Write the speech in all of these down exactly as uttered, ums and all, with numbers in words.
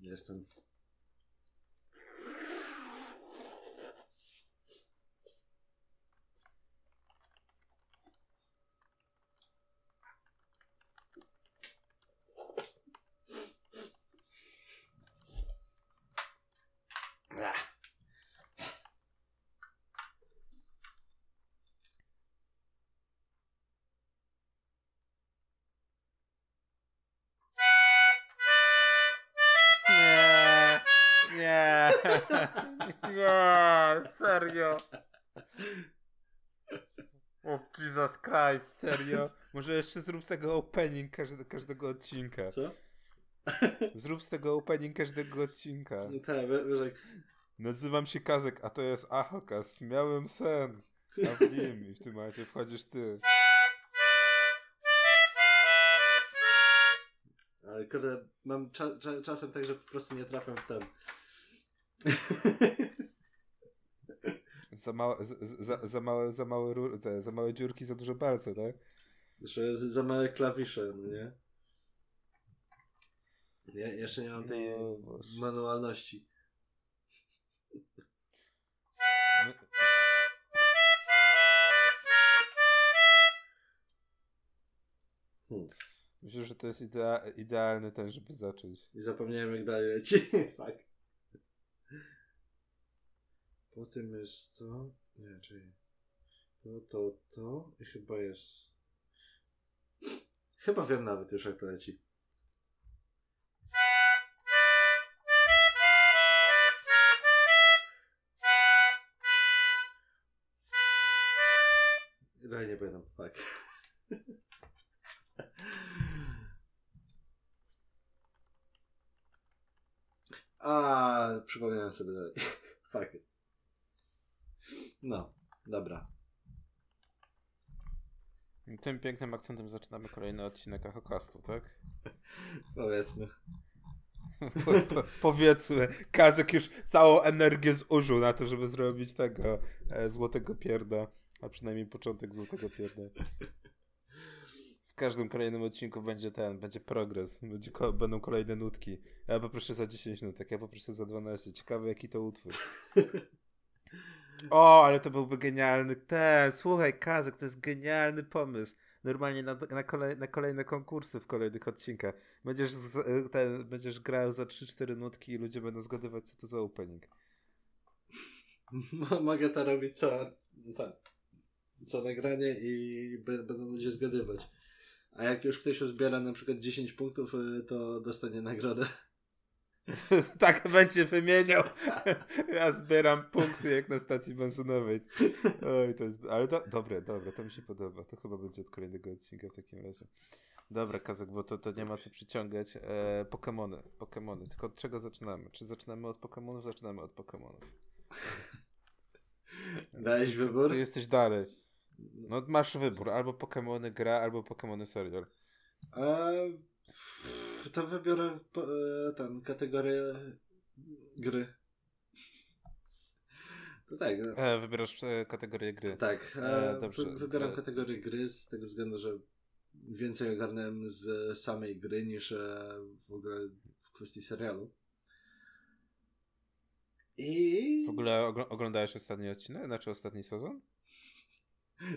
Jestem. Nie, serio. Oh Jesus Christ, serio. Może jeszcze zrób z tego opening każde, każdego odcinka. Co? Zrób z tego opening każdego odcinka. No tak, wyżej. Nazywam się Kazek, a to jest Ahokas. Miałem sen. A w nim i w tym momencie wchodzisz ty. Ale kurde, mam cza- cza- czasem tak, że po prostu nie trafiam w ten. Za małe, za, za, za małe, za małe, rur, te, za małe dziurki, za dużo palce, tak? Znaczy, za małe klawisze, no nie? Ja jeszcze nie mam tej no, manualności. My... Hmm. Myślę, że to jest idea- idealny ten, żeby zacząć. I zapomniałem, jak dalej leci. Fuck. Potem jest to... Nie, czyli... To, to, to... I chyba jest... Chyba wiem nawet już, jak to leci. I dalej nie pamiętam. Fuck. A, przypomniałem sobie dalej. Fuck it. No, dobra. Tym pięknym akcentem zaczynamy kolejny odcinek Ahokastu, tak? Powiedzmy. po, po, powiedzmy. Kazek już całą energię zużył na to, żeby zrobić tego e, złotego pierda. A przynajmniej początek złotego pierda. W każdym kolejnym odcinku będzie ten, będzie progres. Będzie, ko- będą kolejne nutki. Ja poproszę za dziesięć nutek, ja poproszę za dwanaście. Ciekawe, jaki to utwór. O, ale to byłby genialny ten, słuchaj Kazek, to jest genialny pomysł. Normalnie na, na, kolej, na kolejne konkursy w kolejnych odcinkach. Będziesz, z, ten, będziesz grał za trzy cztery nutki i ludzie będą zgadywać, co to za opening. Mogę to robić co, tak, co nagranie i będą ludzie zgadywać. A jak już ktoś uzbiera na przykład dziesięć punktów, to dostanie nagrodę. Tak będzie wymieniał. Ja zbieram punkty jak na stacji benzynowej. Oj, to jest... Ale do... dobre, dobre, to mi się podoba. To chyba będzie od kolejnego odcinka w takim razie. Dobra, Kazek, bo to, to nie ma co przyciągać. Eee, Pokemony, Pokemony. Tylko od czego zaczynamy? Czy zaczynamy od Pokemonów? Zaczynamy od Pokemonów. Dałeś wybór? Ty jesteś dalej. No masz wybór. Albo Pokemony gra, albo Pokemony serial. Eee... To wybiorę ten kategorię gry. To tak. E, wybierasz kategorię gry. Tak, e, dobrze. Wy, wybieram kategorię gry z tego względu, że więcej ogarnąłem z samej gry niż w ogóle w kwestii serialu. I... W ogóle ogl- oglądałeś ostatni odcinek? Znaczy ostatni sezon?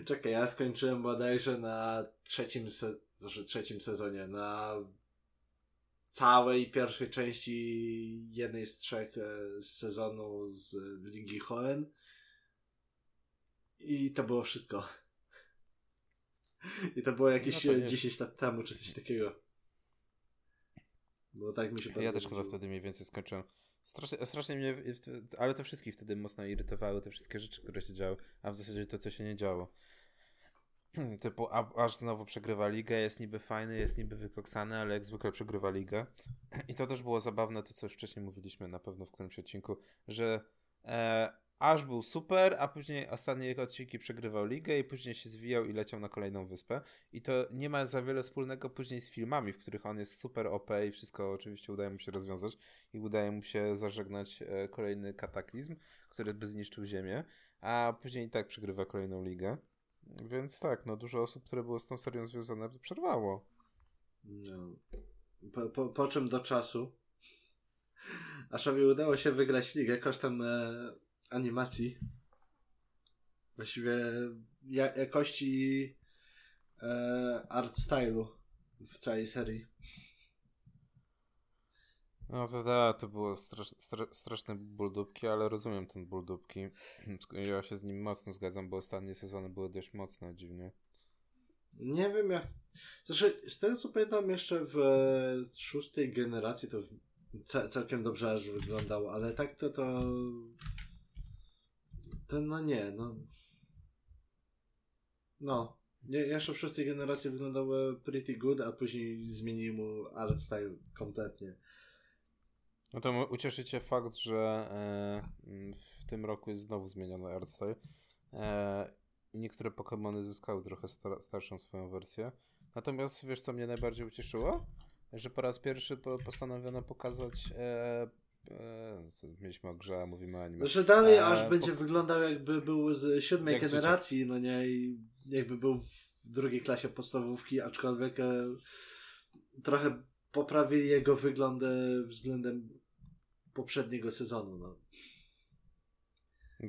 Czekaj, ja skończyłem bodajże na trzecim, se- znaczy trzecim sezonie, na całej pierwszej części jednej z trzech e, z sezonu z Ligi Hoenn i to było wszystko. I to było jakieś no to dziesięć lat temu, czy coś takiego. Bo tak mi się ja też chyba wtedy mniej więcej skończyłem. Strasznie, strasznie mnie, ale to wszystkich wtedy mocno irytowały te wszystkie rzeczy, które się działy, a w zasadzie to, co się nie działo. Typu, a, aż znowu przegrywa ligę, jest niby fajny, jest niby wykoksany, ale jak zwykle przegrywa ligę. I to też było zabawne, to co już wcześniej mówiliśmy na pewno w którymś odcinku, że e, aż był super, a później ostatnie jego odcinki przegrywał ligę i później się zwijał i leciał na kolejną wyspę. I to nie ma za wiele wspólnego później z filmami, w których on jest super O P i wszystko oczywiście udaje mu się rozwiązać i udaje mu się zażegnać e, kolejny kataklizm, który by zniszczył ziemię, a później i tak przegrywa kolejną ligę. Więc tak, no dużo osób, które było z tą serią związane, przerwało. No. Po, po, po czym do czasu Aszowi udało się wygrać ligę kosztem e, animacji. Właściwie ja, jakości e, art stylu w całej serii. No to da, to było strasz, stra, straszne ból dupki, ale rozumiem ten ból dupki. Ja się z nim mocno zgadzam, bo ostatnie sezony były dość mocne, dziwnie. Nie wiem jak... Znaczy, z tego co pamiętam jeszcze w szóstej generacji to całkiem dobrze aż wyglądało, ale tak to to... To no nie, no... No. Jeszcze w szóstej generacji wyglądało pretty good, a później zmienili mu art style kompletnie. No to ucieszy cię fakt, że e, w tym roku jest znowu zmieniony art style. E, niektóre Pokémony zyskały trochę star- starszą swoją wersję. Natomiast wiesz co mnie najbardziej ucieszyło? Że po raz pierwszy po- postanowiono pokazać... E, e, co, mieliśmy o grze, mówimy o anime. Że dalej e, aż będzie po... wyglądał jakby był z siódmej jak generacji, życie. No nie? I jakby był w drugiej klasie podstawówki, aczkolwiek e, trochę poprawili jego wygląd względem poprzedniego sezonu. No.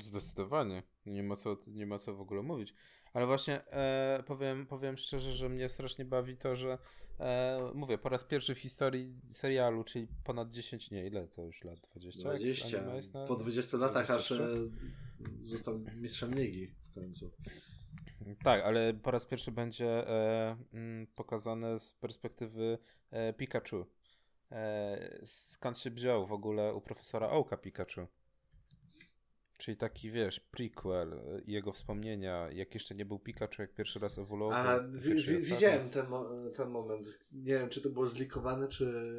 Zdecydowanie. Nie ma, co, nie ma co w ogóle mówić. Ale właśnie e, powiem, powiem szczerze, że mnie strasznie bawi to, że e, mówię, po raz pierwszy w historii serialu, czyli ponad dziesięć, nie, ile to już lat? dwadzieścia Na... Po dwudziestu latach dwadzieścia trzy aż e, został mistrzem ligi w końcu. Tak, ale po raz pierwszy będzie e, m, pokazane z perspektywy e, Pikachu. E, skąd się wziął w ogóle u profesora Ołka Pikachu? Czyli taki, wiesz, prequel, jego wspomnienia, jak jeszcze nie był Pikachu, jak pierwszy raz ewoluował. A, wi- wi- widziałem ten, mo- ten moment. Nie wiem, czy to było zlikowane, czy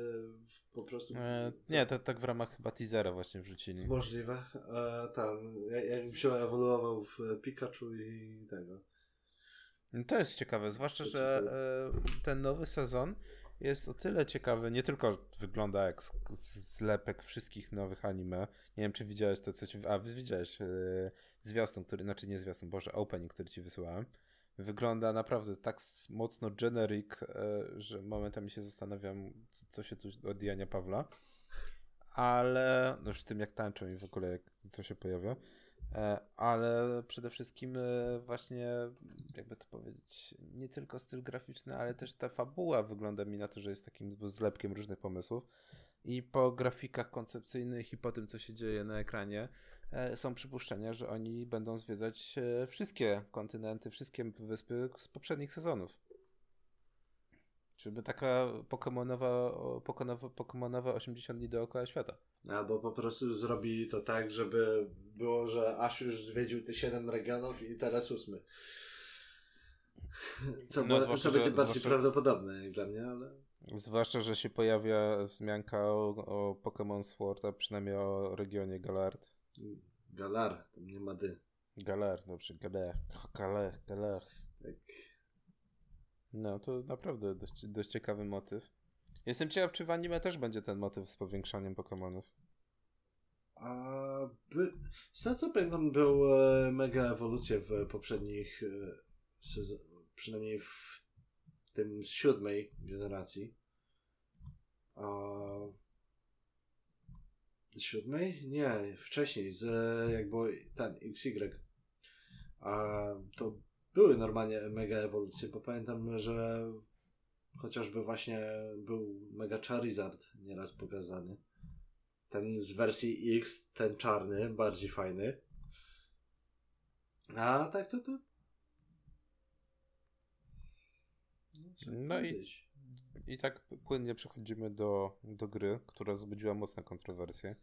po prostu... E, nie, to tak w ramach chyba teasera właśnie wrzucili. Możliwe. E, tam, jak się ewoluował w Pikachu i tego. To jest ciekawe, zwłaszcza, że e, ten nowy sezon jest o tyle ciekawy, nie tylko wygląda jak zlepek wszystkich nowych anime. Nie wiem, czy widziałeś to, co ci... A, widziałeś yy, zwiastun, który... Znaczy nie zwiastun, boże, opening, który ci wysyłałem. Wygląda naprawdę tak mocno generic, yy, że momentami się zastanawiam, co, co się tu od Jania Pawła. Ale... No już tym, jak tańczą i w ogóle, jak, co się pojawia. Ale przede wszystkim właśnie, jakby to powiedzieć, nie tylko styl graficzny, ale też ta fabuła wygląda mi na to, że jest takim zlepkiem różnych pomysłów i po grafikach koncepcyjnych i po tym, co się dzieje na ekranie, są przypuszczenia, że oni będą zwiedzać wszystkie kontynenty, wszystkie wyspy z poprzednich sezonów. Czyli taka pokemonowa, pokemonowa, pokemonowa osiemdziesiąt dni dookoła świata. Albo po prostu zrobili to tak, żeby było, że aż już zwiedził te siedem regionów i teraz ósmy. Co, no, bo, co będzie że, bardziej prawdopodobne jak dla mnie, ale... Zwłaszcza, że się pojawia wzmianka o, o Pokémon Sword, a przynajmniej o regionie Galar. Galar, tam nie ma dy. Galar, dobrze, Galar, Galar, Galar. Tak. No, to naprawdę dość, dość ciekawy motyw. Jestem ciekaw, czy w anime też będzie ten motyw z powiększaniem Pokemonów. A by... Z tego co pamiętam, był e, mega ewolucja w poprzednich e, sezon... przynajmniej w tym z siódmej generacji. A... Z siódmej? Nie, wcześniej, z jak było ten X Y. A to były normalnie mega ewolucje, bo pamiętam, że chociażby właśnie był mega Charizard nieraz pokazany. Ten z wersji X, ten czarny, bardziej fajny. A tak to to... No, no i I tak płynnie przechodzimy do, do gry, która wzbudziła mocne kontrowersje.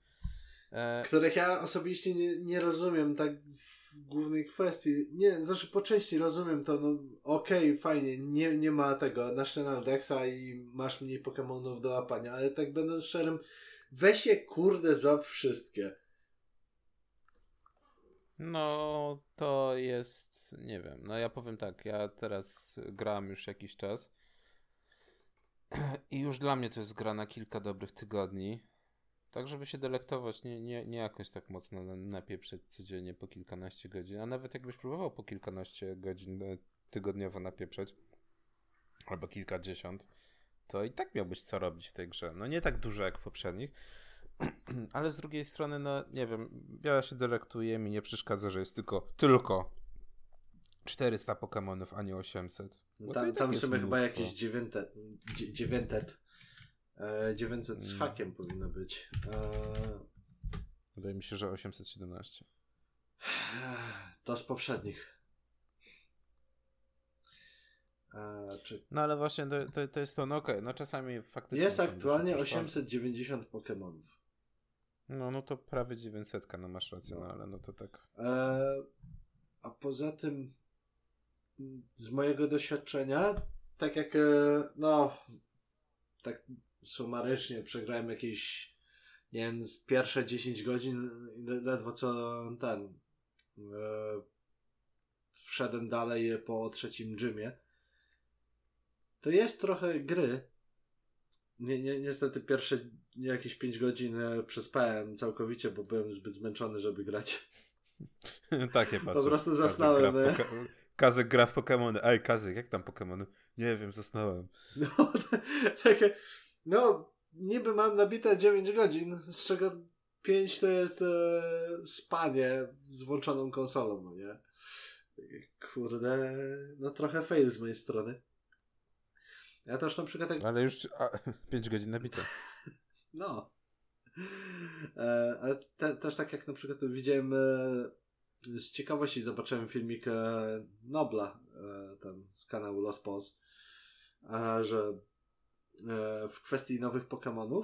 E... Których ja osobiście nie, nie rozumiem tak w głównej kwestii. Nie, znaczy po części rozumiem to, no okej, okay, fajnie, nie, nie ma tego National Dexa i masz mniej Pokémonów do łapania, ale tak będąc szczerym, weź je kurde złap wszystkie. No, to jest, nie wiem, no ja powiem tak, ja teraz gram już jakiś czas i już dla mnie to jest gra na kilka dobrych tygodni, tak żeby się delektować, nie, nie, nie jakoś tak mocno napieprzeć codziennie po kilkanaście godzin, a nawet jakbyś próbował po kilkanaście godzin tygodniowo napieprzeć, albo kilkadziesiąt, to i tak miałbyś co robić w tej grze, no nie tak dużo jak w poprzednich. Ale z drugiej strony, no nie wiem, ja się delektuję, mi nie przeszkadza, że jest tylko tylko czterysta Pokemonów, a nie osiemset. Bo tam tam w sumie chyba jakieś dziewięćset dziewięćset z hakiem hmm. powinno być. E... Wydaje mi się, że osiemset siedemnaście. To z poprzednich. A, czy... No ale właśnie to, to, to jest to, no okej, okay. No czasami faktycznie... Jest aktualnie osiemset dziewięćdziesiąt Pokémonów. No, no to prawie dziewięćset, no masz rację, no ale no to tak... Eee, a poza tym z mojego doświadczenia, tak jak, no, tak sumarycznie przegrałem jakieś, nie wiem, z pierwsze dziesięć godzin, ledwo co ten... Eee, wszedłem dalej po trzecim gymie. To jest trochę gry. Nie, nie, niestety pierwsze jakieś pięć godzin przespałem całkowicie, bo byłem zbyt zmęczony, żeby grać. Takie patrzę. Po prostu zasnąłem. Kazek gra w Pokémony. Ej, Kazek, jak tam Pokémony? Nie wiem, zasnąłem. No, takie, no, niby mam nabite dziewięć godzin, z czego pięć to jest e, spanie z włączoną konsolą, no nie? Kurde, no trochę fail z mojej strony. Ja też na przykład tak... Ale już a, pięć godzin nabite. No. E, ale te, też tak jak na przykład widziałem e, z ciekawości zobaczyłem filmik e, Nobla e, tam z kanału Los Poz, e, że e, w kwestii nowych Pokémonów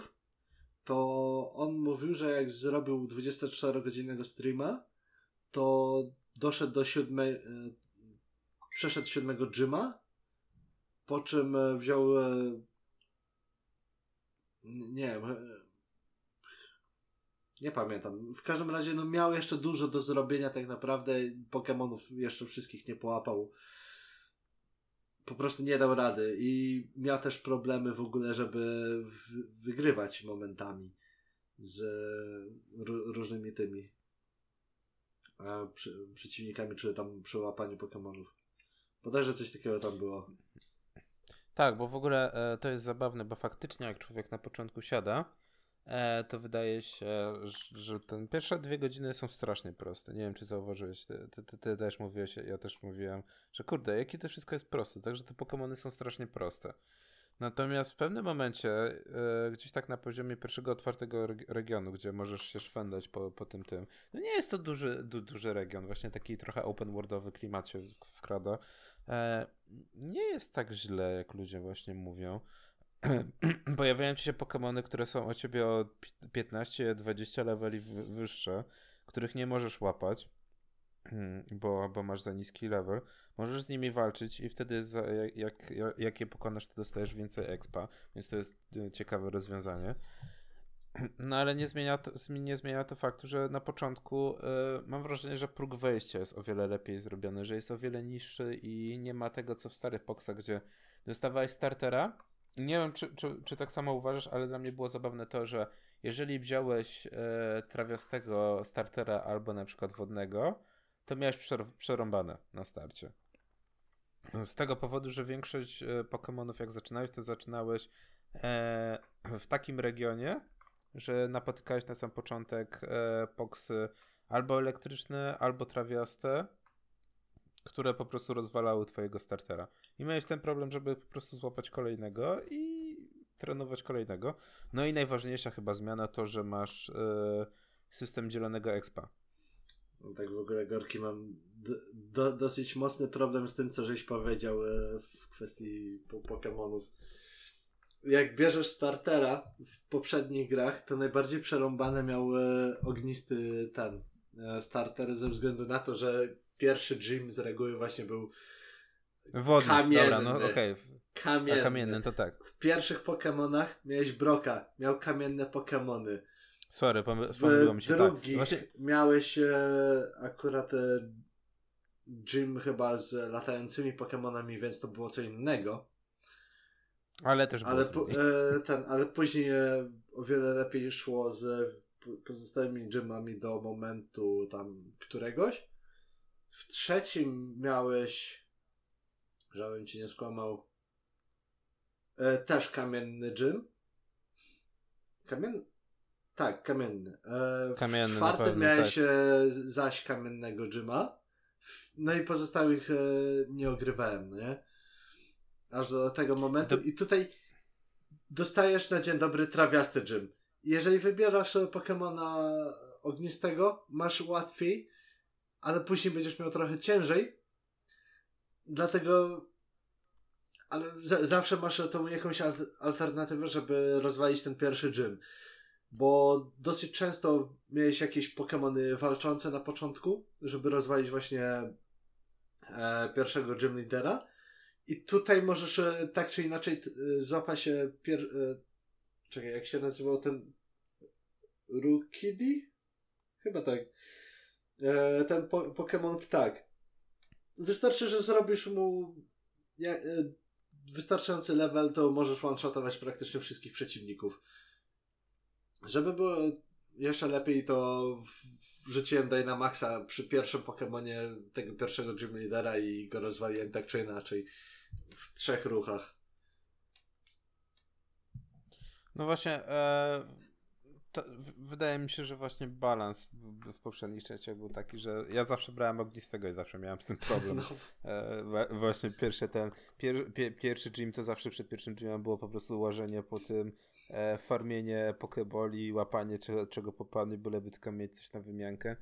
to on mówił, że jak zrobił dwudziestoczterogodzinnego streama, to doszedł do siódmej... E, przeszedł siódmego gyma, po czym wziął nie nie pamiętam, w każdym razie no miał jeszcze dużo do zrobienia tak naprawdę, Pokemonów jeszcze wszystkich nie połapał, po prostu nie dał rady i miał też problemy w ogóle, żeby wygrywać momentami z różnymi tymi przy, przeciwnikami, czy tam przy łapaniu Pokemonów, bodajże coś takiego tam było. Tak, bo w ogóle e, to jest zabawne, bo faktycznie jak człowiek na początku siada, e, to wydaje się, że, że ten pierwsze dwie godziny są strasznie proste. Nie wiem, czy zauważyłeś, ty, ty, ty, ty też mówiłeś, ja też mówiłem, że kurde, jakie to wszystko jest proste, także te Pokémony są strasznie proste. Natomiast w pewnym momencie, e, gdzieś tak na poziomie pierwszego otwartego regionu, gdzie możesz się szwendać po, po tym tym, no nie jest to duży, du, duży region, właśnie taki trochę open worldowy klimat się wkrada. Nie jest tak źle, jak ludzie właśnie mówią. Pojawiają ci się Pokémony, które są o ciebie o piętnaście dwadzieścia leveli wyższe, których nie możesz łapać, bo, bo masz za niski level. Możesz z nimi walczyć i wtedy za, jak, jak, jak je pokonasz, to dostajesz więcej expa, więc to jest ciekawe rozwiązanie. No ale nie zmienia to, nie zmienia to faktu, że na początku y, mam wrażenie, że próg wejścia jest o wiele lepiej zrobiony, że jest o wiele niższy i nie ma tego, co w starych poksach, gdzie dostawałeś startera. Nie wiem, czy, czy, czy tak samo uważasz, ale dla mnie było zabawne to, że jeżeli wziąłeś y, trawiastego startera albo na przykład wodnego, to miałeś przerw- przerąbane na starcie. Z tego powodu, że większość y, Pokemonów jak zaczynałeś, to zaczynałeś y, w takim regionie, że napotykałeś na sam początek e, poksy albo elektryczne, albo trawiaste, które po prostu rozwalały twojego startera. I miałeś ten problem, żeby po prostu złapać kolejnego i trenować kolejnego. No i najważniejsza chyba zmiana to, że masz e, system dzielonego expa. No tak w ogóle, Gorki, mam do, do, dosyć mocny problem z tym, co żeś powiedział e, w kwestii po- Pokemonów. jak bierzesz startera w poprzednich grach, to najbardziej przerąbane miał ognisty ten starter ze względu na to, że pierwszy gym z reguły właśnie był wodny. Kamienny. Dobra, no okej. Okay. Kamienny. A kamienny to tak. W pierwszych Pokémonach miałeś Brocka, miał kamienne Pokémony. Sorry, pomyliło mi się. W drugich tak. Właśnie... miałeś e, akurat e, gym chyba z latającymi Pokémonami, więc to było co innego. Ale też było. Ale, po, e, ten, ale później e, o wiele lepiej szło z pozostałymi gymami do momentu tam któregoś. W trzecim miałeś, żebym ci nie skłamał, e, też kamienny gym. Kamienny? Tak, kamienny. E, kamienny w czwartym pewno, miałeś tak. e, zaś kamiennego gyma. No i pozostałych e, nie ogrywałem, nie? Aż do tego momentu. I tutaj dostajesz na dzień dobry trawiasty gym. Jeżeli wybierasz Pokemona ognistego, masz łatwiej, ale później będziesz miał trochę ciężej. Dlatego... Ale z- zawsze masz tą jakąś al- alternatywę, żeby rozwalić ten pierwszy gym. Bo dosyć często miałeś jakieś Pokemony walczące na początku, żeby rozwalić właśnie e, pierwszego gym lidera. I tutaj możesz e, tak czy inaczej t, e, złapać e, pier... E, czekaj, jak się nazywał ten... Rukidi? Chyba tak. E, ten po- Pokemon Ptak. Wystarczy, że zrobisz mu ja, e, wystarczający level, to możesz one-shotować praktycznie wszystkich przeciwników. Żeby było jeszcze lepiej, to wrzuciłem Dynamaxa przy pierwszym Pokemonie tego pierwszego gym lidera i go rozwaliłem tak czy inaczej w trzech ruchach. No właśnie e, to, w, wydaje mi się, że właśnie balans w poprzednich częściach był taki, że ja zawsze brałem ognistego i zawsze miałem z tym problem. No. E, właśnie pierwszy ten pier, pier, pierwszy gym to zawsze przed pierwszym gymem było po prostu łażenie po tym E, farmienie pokeboli, łapanie czego, czego popadnie, byleby tylko mieć coś na wymiankę.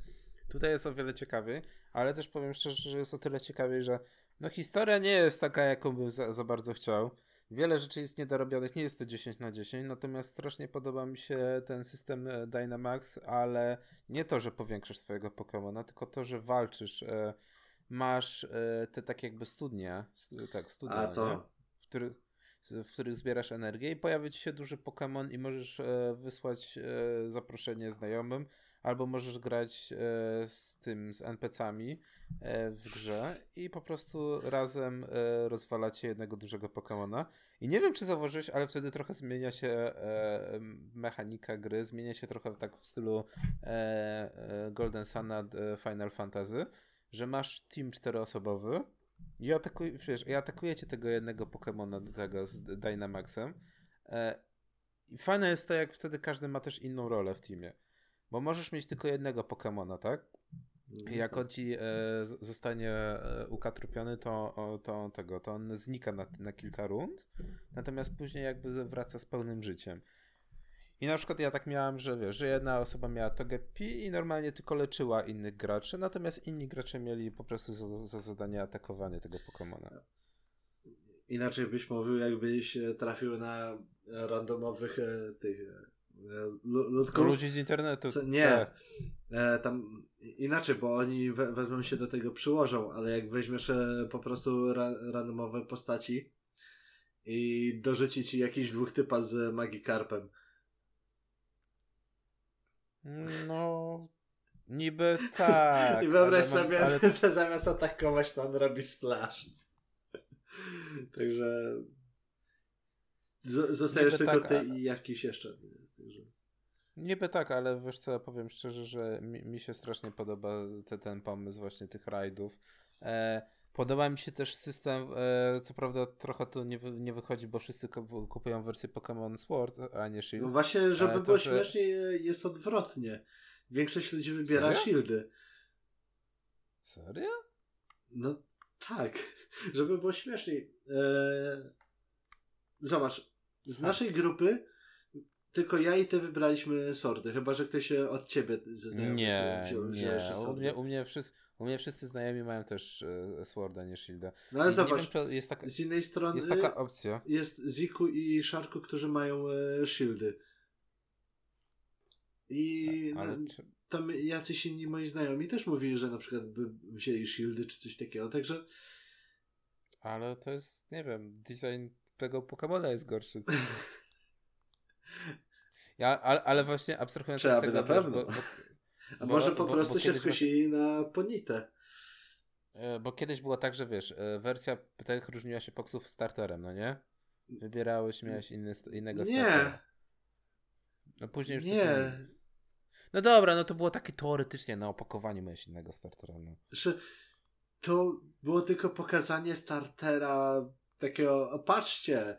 Tutaj jest o wiele ciekawiej, ale też powiem szczerze, że jest o tyle ciekawiej, że no historia nie jest taka, jaką bym za, za bardzo chciał. Wiele rzeczy jest niedorobionych, nie jest to dziesięć na dziesięć, natomiast strasznie podoba mi się ten system Dynamax, ale nie to, że powiększasz swojego Pokemona, tylko to, że walczysz. E, masz e, te tak jakby studnie, stu, tak, studnie, A to... nie? w których w których zbierasz energię i pojawia ci się duży Pokémon i możesz e, wysłać e, zaproszenie znajomym, albo możesz grać e, z tym, z en pe ce ami e, w grze i po prostu razem e, rozwalacie jednego dużego Pokémona. I nie wiem, czy zauważyłeś, ale wtedy trochę zmienia się e, mechanika gry, zmienia się trochę tak w stylu e, e, Golden Sun nad e, Final Fantasy, że masz team czteroosobowy, i atakuj, wiesz, i atakujecie tego jednego Pokemona do tego z Dynamaxem. E, I fajne jest to, jak wtedy każdy ma też inną rolę w teamie. Bo możesz mieć tylko jednego Pokemona, tak? I jak on ci e, zostanie e, ukatrupiony, to, o, to, on tego, to on znika na, na kilka rund. Natomiast później jakby wraca z pełnym życiem. I na przykład ja tak miałem, że wiesz, że jedna osoba miała Togepi i normalnie tylko leczyła innych graczy, natomiast inni gracze mieli po prostu za, za zadanie atakowanie tego Pokemona. Inaczej byś mówił, jakbyś trafił na randomowych tych ludków. Ludzi z internetu. Co, nie, tak. e, tam inaczej, bo oni we, wezmą się do tego, przyłożą, ale jak weźmiesz po prostu ra, randomowe postaci i dorzuci ci jakiś dwóch typa z Magikarpem. No, niby tak. I wyobraź sobie, ale... że zamiast atakować, to on robi splash. Także z- zostajesz niby tylko tak, ty ale... i jakiś jeszcze. Także... Niby tak, ale wiesz co, ja powiem szczerze, że mi, mi się strasznie podoba te, ten pomysł właśnie tych rajdów. E, podoba mi się też system, e, co prawda trochę to nie, wy, nie wychodzi, bo wszyscy kupują wersję Pokémon Sword, a nie Shield. No właśnie, żeby e, było śmiesznie, że... jest odwrotnie. Większość ludzi wybiera Serio? Shieldy. Serio? No tak. Żeby było śmieszniej. E... Zobacz, z naszej grupy tylko ja i ty wybraliśmy Swordy, chyba że ktoś od ciebie ze znajomych wziął jeszcze Swordy. Nie, u mnie, u mnie wszyscy... U mnie wszyscy znajomi mają też e, Sworda, nie Shielda. No ale I zobacz, wiem, jest taka, z innej strony jest taka opcja. Jest Ziku i Sharku, którzy mają e, Shieldy. I tak, ale... tam jacyś inni moi znajomi też mówili, że na przykład by wzięli Shieldy czy coś takiego, także... Ale to jest, nie wiem, design tego Pokemona jest gorszy. Ja, ale, ale właśnie abstrahując od tego... na pewno. Bo, bo, A bo, może po bo, prostu bo się skusili właśnie... na Ponitę. Bo kiedyś było tak, że wiesz, wersja tych różniła się poksów starterem, no nie? Wybierałeś, miałeś inny, innego startera. Nie. No później już... Nie. Są... No dobra, no to było takie teoretycznie, na opakowaniu miałeś innego startera. No. Że to było tylko pokazanie startera takiego, o, patrzcie,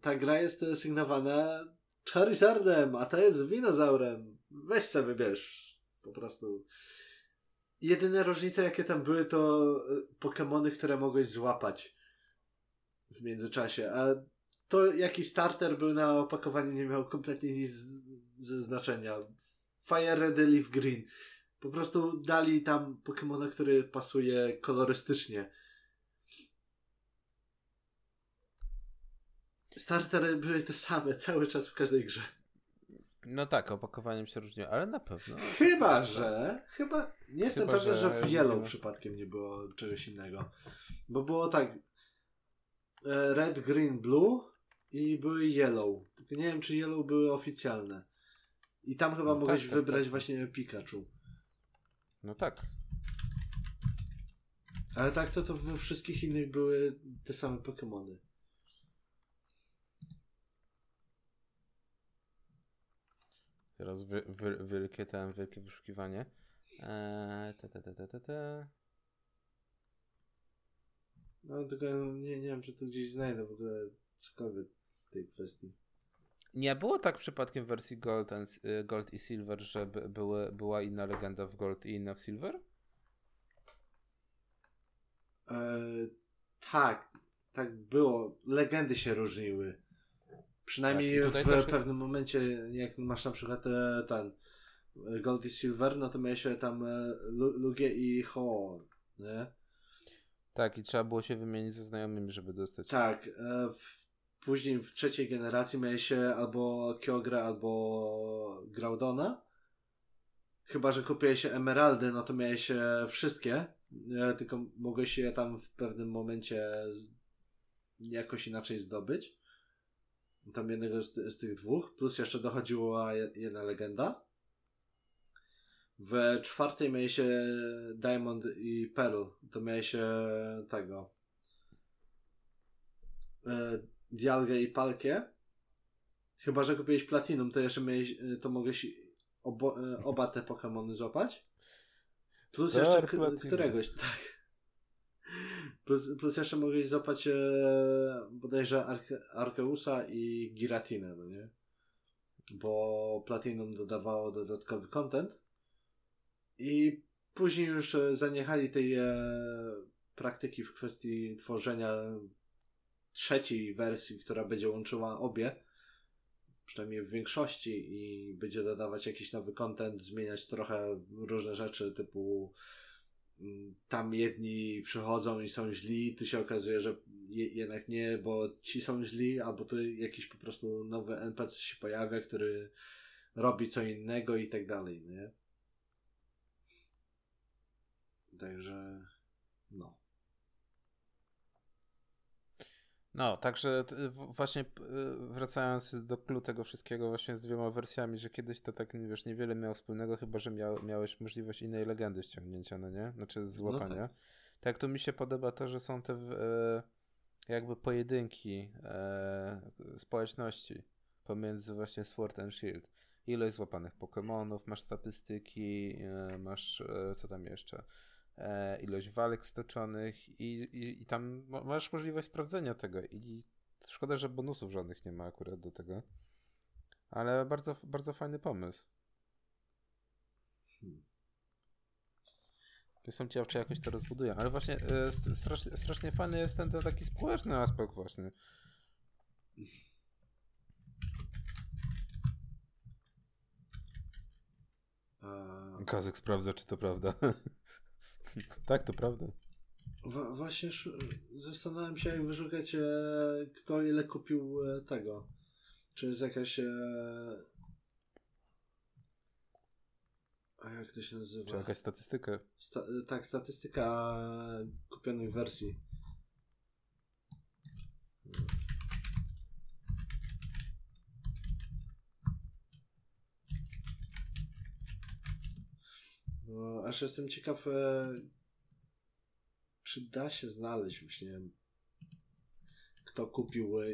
ta gra jest sygnowana Charizardem, a ta jest winozaurem. Weź sobie wybierz. Po prostu. Jedyne różnice, jakie tam były, to Pokemony, które mogłeś złapać w międzyczasie. A to, jaki starter był na opakowaniu, nie miał kompletnie nic ze znaczenia. Fire Red, Leaf Green. Po prostu dali tam Pokemona, który pasuje kolorystycznie. Startery były te same cały czas w każdej grze. No tak, opakowaniem się różniło, ale na pewno. Chyba, że... Chyba... Nie jestem chyba, pewien, że w Yellow nie przypadkiem nie było czegoś innego. Bo było tak... Red, Green, Blue i były Yellow. Tylko nie wiem, czy Yellow były oficjalne. I tam chyba no mogłeś tak, wybrać tak, tak. właśnie Pikachu. No tak. Ale tak, to to we wszystkich innych były te same Pokemony. Teraz wy, wy, wielkie tam, wielkie wyszukiwanie. Eee, ta, ta, ta, ta, ta. No tylko nie, nie wiem, czy tu gdzieś znajdę w ogóle cokolwiek w tej kwestii. Nie było tak przypadkiem w wersji Gold, and, Gold i Silver, że były, była inna legenda w Gold i inna w Silver? Eee, tak, tak było. Legendy się różniły. Przynajmniej tak, w też... pewnym momencie, jak masz na przykład e, ten Gold i Silver, no to miałeś tam e, Lugie i Ho, nie? Tak, i trzeba było się wymienić ze znajomymi, żeby dostać. Tak, e, w, później w trzeciej generacji miałeś albo Kyogre, albo Groudona. Chyba że kupiłeś Emeraldy, no to miałeś wszystkie, e, tylko mogłeś je tam w pewnym momencie jakoś inaczej zdobyć. Tam jednego z, z tych dwóch, plus jeszcze dochodziła jedna legenda. W czwartej miałeś Diamond i Pearl, to miałeś tego e, Dialgę i Palkę. Chyba że kupiłeś Platinum, to jeszcze miałeś, to mogłeś obo, oba te Pokemony złapać. Plus Star jeszcze Platinum. Któregoś, tak. Plus, plus jeszcze mogłeś złapać e, bodajże Arke, Arkeusa i Giratinę, no nie? Bo Platinum dodawało dodatkowy content i później już zaniechali tej e, praktyki w kwestii tworzenia trzeciej wersji, która będzie łączyła obie, przynajmniej w większości, i będzie dodawać jakiś nowy content, zmieniać trochę różne rzeczy typu tam jedni przychodzą i są źli, tu się okazuje, że je, jednak nie, bo ci są źli, albo tu jakiś po prostu nowy N P C się pojawia, który robi co innego i tak dalej, nie? Także no. No, także właśnie wracając do clou tego wszystkiego właśnie z dwiema wersjami, że kiedyś to tak, wiesz, niewiele miało wspólnego, chyba że miał, miałeś możliwość innej legendy ściągnięcia, no nie? Znaczy złapania. No tak. Tak, tu mi się podoba to, że są te e, jakby pojedynki e, społeczności pomiędzy właśnie Sword and Shield. Ilość złapanych Pokemonów, masz statystyki, e, masz e, co tam jeszcze... E, ilość walk stoczonych i, i, i tam masz możliwość sprawdzenia tego i szkoda, że bonusów żadnych nie ma akurat do tego, ale bardzo, bardzo fajny pomysł. Hmm. Są ci owcze jakoś to rozbudują, ale właśnie e, strasznie, strasznie fajny jest ten, ten taki społeczny aspekt właśnie. Kazek sprawdza, czy to prawda. Tak, to prawda. W- właśnie sz- zastanawiam się, jak wyszukać, e, kto ile kupił e, tego. Czy jest jakaś... E... A jak to się nazywa? Czy jakaś statystyka? Sta- tak, statystyka kupionej wersji. No, aż jestem ciekaw, e, czy da się znaleźć właśnie, kto kupił, e,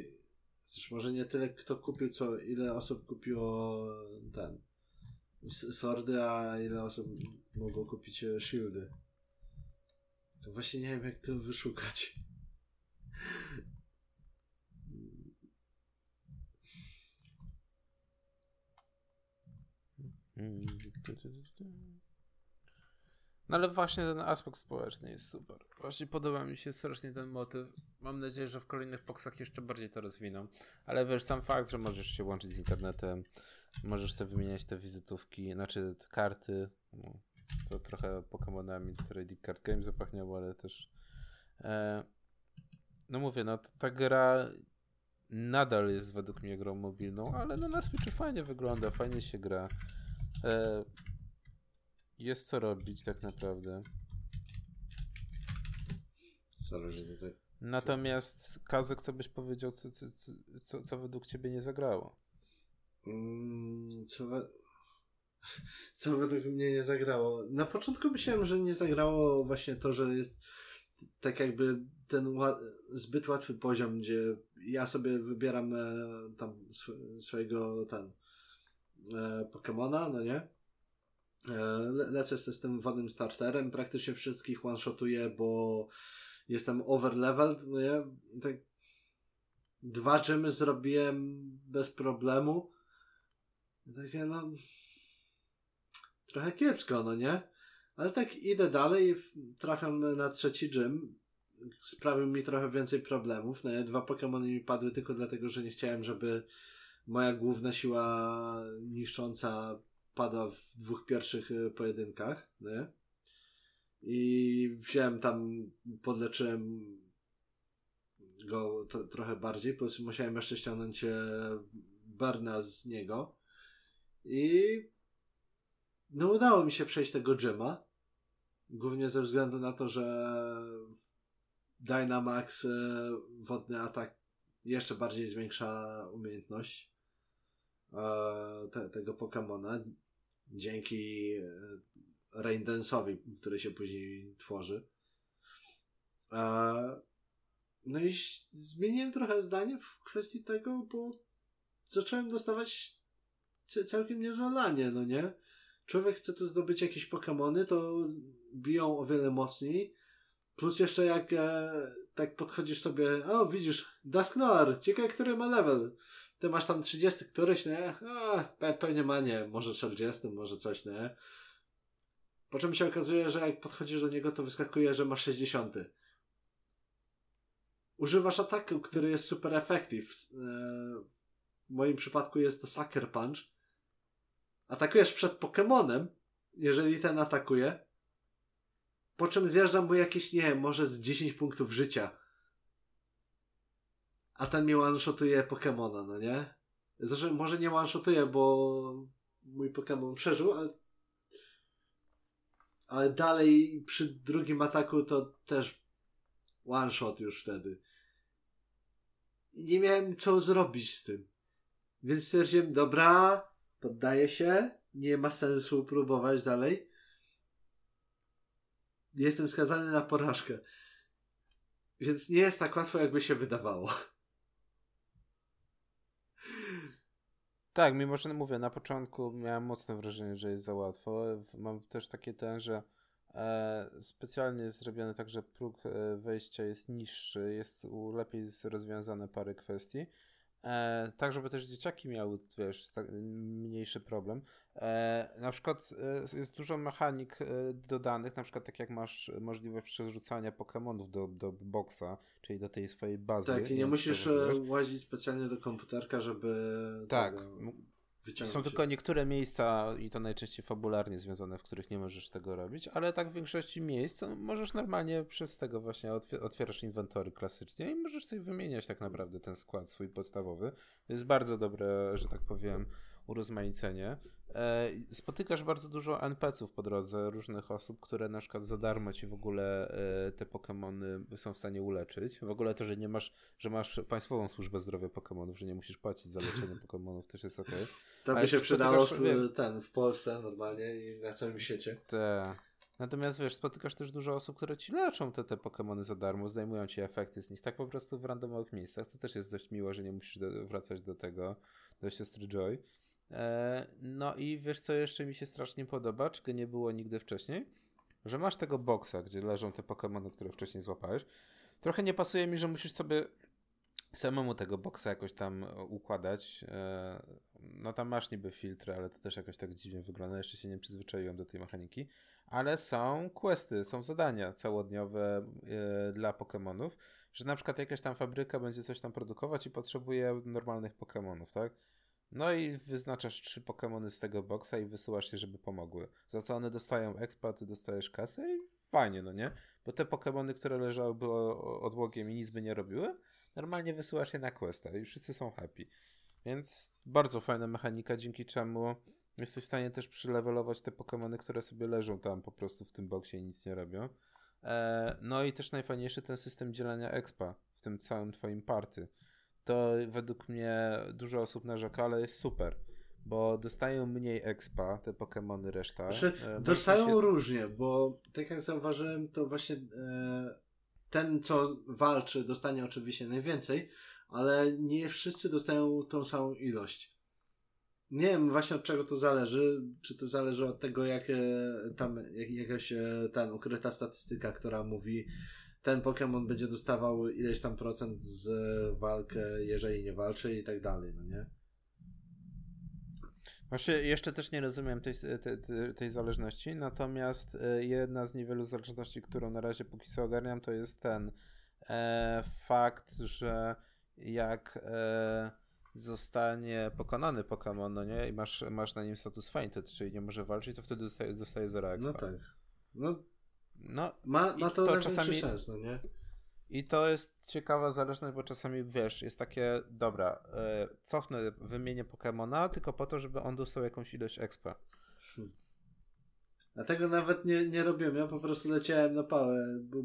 znaczy może nie tyle kto kupił, co ile osób kupiło ten Swordy, a ile osób mogło kupić Shieldy. To właśnie nie wiem, jak to wyszukać. No ale właśnie ten aspekt społeczny jest super. Właśnie podoba mi się strasznie ten motyw. Mam nadzieję, że w kolejnych boxach jeszcze bardziej to rozwiną. Ale wiesz, sam fakt, że możesz się łączyć z internetem, możesz sobie wymieniać te wizytówki, znaczy te karty. No, to trochę Pokemonami Trading Card Game zapachniało, ale też... E, no mówię, no ta gra nadal jest według mnie grą mobilną, ale no na Switchu fajnie wygląda, fajnie się gra. E, Jest co robić tak naprawdę. Zależy do tego. Natomiast Kazek, co byś powiedział, co, co, co, co według ciebie nie zagrało? Mm, co, we... co według mnie nie zagrało? Na początku myślałem, że nie zagrało właśnie to, że jest tak jakby ten ła... zbyt łatwy poziom, gdzie ja sobie wybieram e, tam sw- swojego ten e, Pokemona, no nie? Le- lecę z tym wadnym starterem, praktycznie wszystkich one-shotuję, bo jestem overleveled, no ja tak dwa dżemy zrobiłem bez problemu, takie no trochę kiepsko, no nie, ale tak idę dalej, trafiam na trzeci dżem, sprawił mi trochę więcej problemów, no ja dwa Pokémony mi padły tylko dlatego, że nie chciałem, żeby moja główna siła niszcząca pada w dwóch pierwszych pojedynkach, nie? I wziąłem tam, podleczyłem go to, trochę bardziej, po prostu musiałem jeszcze ściągnąć Berna z niego i no udało mi się przejść tego dżema, głównie ze względu na to, że Dynamax wodny atak jeszcze bardziej zwiększa umiejętność Te, tego Pokemona dzięki Rain Dance'owi, który się później tworzy. No i zmieniłem trochę zdanie w kwestii tego, bo zacząłem dostawać całkiem niezłe lanie, no nie? Człowiek chce tu zdobyć jakieś Pokemony, to biją o wiele mocniej. Plus jeszcze jak e, tak podchodzisz sobie, o widzisz, Dusknoir, ciekawe, który ma level. Ty masz tam trzydzieści któryś, nie? A, pe- pewnie ma, nie, może czterdzieści, może coś, nie? Po czym się okazuje, że jak podchodzisz do niego, to wyskakuje, że masz sześćdziesiąt. Używasz ataku, który jest super efektyw. W moim przypadku jest to Sucker Punch. Atakujesz przed Pokemonem, jeżeli ten atakuje, po czym zjeżdżam mu jakieś, nie wiem, może z dziesięć punktów życia. A ten mi one-shotuje Pokemona, no nie? Znaczy, może nie one-shotuje, bo mój Pokemon przeżył, ale... ale dalej przy drugim ataku to też one-shot już wtedy. I nie miałem co zrobić z tym. Więc stwierdziłem, dobra, poddaję się, nie ma sensu próbować dalej. Jestem skazany na porażkę. Więc nie jest tak łatwo, jakby się wydawało. Tak, mimo że mówię, na początku miałem mocne wrażenie, że jest za łatwo. Mam też takie ten, że e, specjalnie jest zrobione tak, że próg e, wejścia jest niższy, jest u, lepiej rozwiązane parę kwestii. E, tak, żeby też dzieciaki miały, wiesz, tak, mniejszy problem. E, na przykład e, jest dużo mechanik e, dodanych, na przykład tak jak masz możliwość przerzucania Pokemonów do, do boksa, czyli do tej swojej bazy. Tak, i nie musisz łazić specjalnie do komputerka, żeby... Tak, tego... wyciągnąć. Są tylko niektóre miejsca i to najczęściej fabularnie związane, w których nie możesz tego robić, ale tak w większości miejsc możesz normalnie przez tego właśnie otwier- otwierasz inwentory klasycznie i możesz sobie wymieniać tak naprawdę ten skład swój podstawowy. To jest bardzo dobre, że tak powiem, urozmaicenie. Spotykasz bardzo dużo en pe ce ów po drodze, różnych osób, które na przykład za darmo ci w ogóle te Pokemony są w stanie uleczyć. W ogóle to, że nie masz, że masz Państwową Służbę Zdrowia Pokemonów, że nie musisz płacić za leczenie Pokemonów, też jest okej. Okay. To by się przydało w, ten, w Polsce normalnie i na całym świecie. Tak. Natomiast wiesz, spotykasz też dużo osób, które ci leczą te, te Pokemony za darmo, zdejmują ci efekty z nich, tak po prostu w randomowych miejscach. To też jest dość miło, że nie musisz do, wracać do tego, do siostry Joy. No i wiesz, co jeszcze mi się strasznie podoba, czego nie było nigdy wcześniej, że masz tego boksa, gdzie leżą te Pokemony, które wcześniej złapałeś. Trochę nie pasuje mi, że musisz sobie samemu tego boksa jakoś tam układać. No tam masz niby filtry, ale to też jakoś tak dziwnie wygląda. Jeszcze się nie przyzwyczaiłem do tej mechaniki. Ale są questy, są zadania całodniowe dla Pokemonów, że na przykład jakaś tam fabryka będzie coś tam produkować i potrzebuje normalnych Pokemonów, tak? No i wyznaczasz trzy Pokemony z tego boksa i wysyłasz je, żeby pomogły. Za co one dostają expa, ty dostajesz kasę i fajnie, no nie? Bo te Pokemony, które leżałyby odłogiem i nic by nie robiły, normalnie wysyłasz je na questa i wszyscy są happy. Więc bardzo fajna mechanika, dzięki czemu jesteś w stanie też przylewelować te Pokemony, które sobie leżą tam po prostu w tym boksie i nic nie robią. Eee, no i też najfajniejszy ten system dzielenia expa w tym całym twoim party. To według mnie dużo osób narzeka, ale jest super, bo dostają mniej expa te Pokemony reszta. Znaczy, dostają się... różnie, bo tak jak zauważyłem, to właśnie e, ten, co walczy, dostanie oczywiście najwięcej, ale nie wszyscy dostają tą samą ilość. Nie wiem właśnie od czego to zależy, czy to zależy od tego, jak e, tam jak, jakaś e, ten, ukryta statystyka, która mówi, ten Pokémon będzie dostawał ileś tam procent z walkę, jeżeli nie walczy i tak dalej, no nie? Właśnie jeszcze też nie rozumiem tej, tej, tej zależności, natomiast jedna z niewielu zależności, którą na razie póki co ogarniam, to jest ten e, fakt, że jak e, zostanie pokonany Pokémon, no nie? I masz, masz na nim status fainted, czyli nie może walczyć, to wtedy dostaje, dostaje zero expa. No tak. No No, ma, ma to, to czasami sens, no nie? I to jest ciekawa zależność, bo czasami wiesz, jest takie, dobra, yy, cofnę wymienię Pokemona tylko po to, żeby on dostał jakąś ilość expa. Hmm. A tego nawet nie, nie robiłem, ja po prostu leciałem na pałę, bo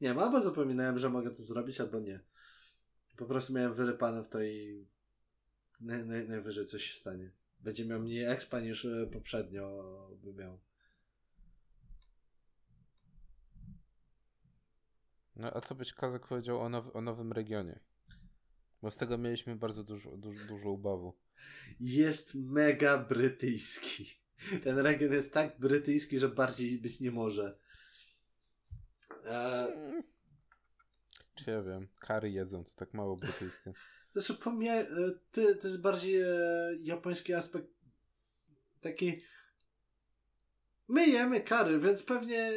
nie wiem, albo zapominałem, że mogę to zrobić, albo nie. Po prostu miałem wyrypane w to i naj, naj, najwyżej coś się stanie. Będzie miał mniej expa niż poprzednio by miał. No a co byś Kazek powiedział o, now- o nowym regionie? Bo z tego mieliśmy bardzo dużo, dużo, dużo ubawu. Jest mega brytyjski. Ten region jest tak brytyjski, że bardziej być nie może. E... Czy ja wiem, curry jedzą, to tak mało brytyjskie. Zresztą pomija- ty, to jest bardziej e, japoński aspekt taki my jemy curry, więc pewnie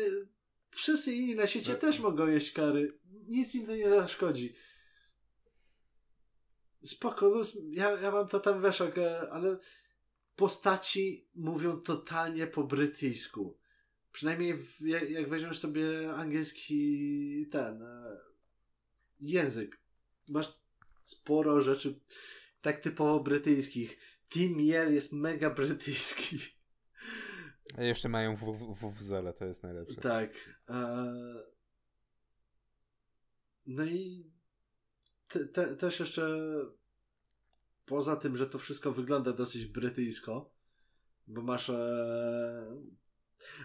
wszyscy inni na świecie no. też mogą jeść curry. Nic im to nie zaszkodzi. Spoko, no, ja, ja mam to tam weszok, ale postaci mówią totalnie po brytyjsku. Przynajmniej w, jak, jak weźmiesz sobie angielski ten e, język. Masz sporo rzeczy tak typowo brytyjskich. Team Yell jest mega brytyjski. A jeszcze mają wuwuzele, to jest najlepsze. Tak. E... No i te, te, też jeszcze poza tym, że to wszystko wygląda dosyć brytyjsko, bo masz e...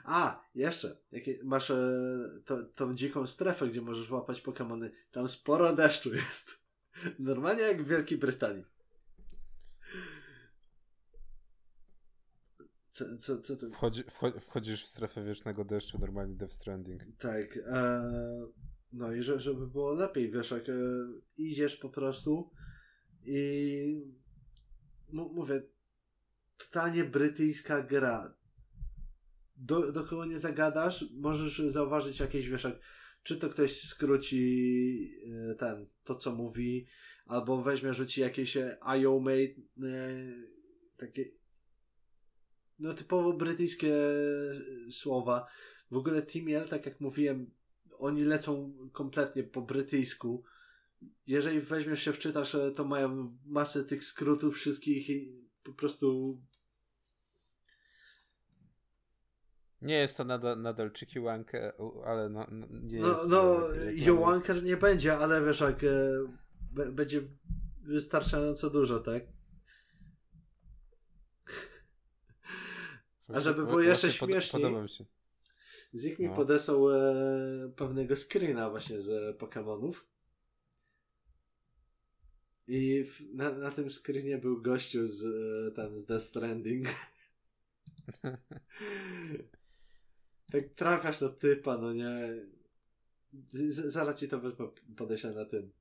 a, jeszcze masz e... to, tą dziką strefę, gdzie możesz łapać Pokemony. Tam sporo deszczu jest. Normalnie jak w Wielkiej Brytanii. Co, co, co to... Wchodzi, wchodzi, wchodzisz w strefę wiecznego deszczu, normalnie Death Stranding. Tak. E, no i że, żeby było lepiej, wiesz, jak e, idziesz po prostu i m- mówię, totalnie brytyjska gra. Do, do kogo nie zagadasz, możesz zauważyć jakieś, wiesz, jak, czy to ktoś skróci e, ten, to co mówi, albo weźmie, rzuci jakieś e, I O mate e, takie no typowo brytyjskie słowa. W ogóle T M L, tak jak mówiłem, oni lecą kompletnie po brytyjsku. Jeżeli weźmiesz się wczytasz, to mają masę tych skrótów wszystkich i po prostu... Nie jest to nadal, nadal czy kiłankę, ale no... No, nie no, jest, no jołanker nie będzie, ale wiesz jak... B- będzie wystarczająco dużo, tak? A żeby było jeszcze pod- śmieszniej... Podoba mi się. Zik mi no. podesłał e, pewnego screena właśnie z e, Pokemonów. I w, na, na tym screenie był gościu z, e, tam, z Death Stranding. Tak trafiasz do typa, no nie... Z, z, zaraz ci to wezmę, podeślę na tym.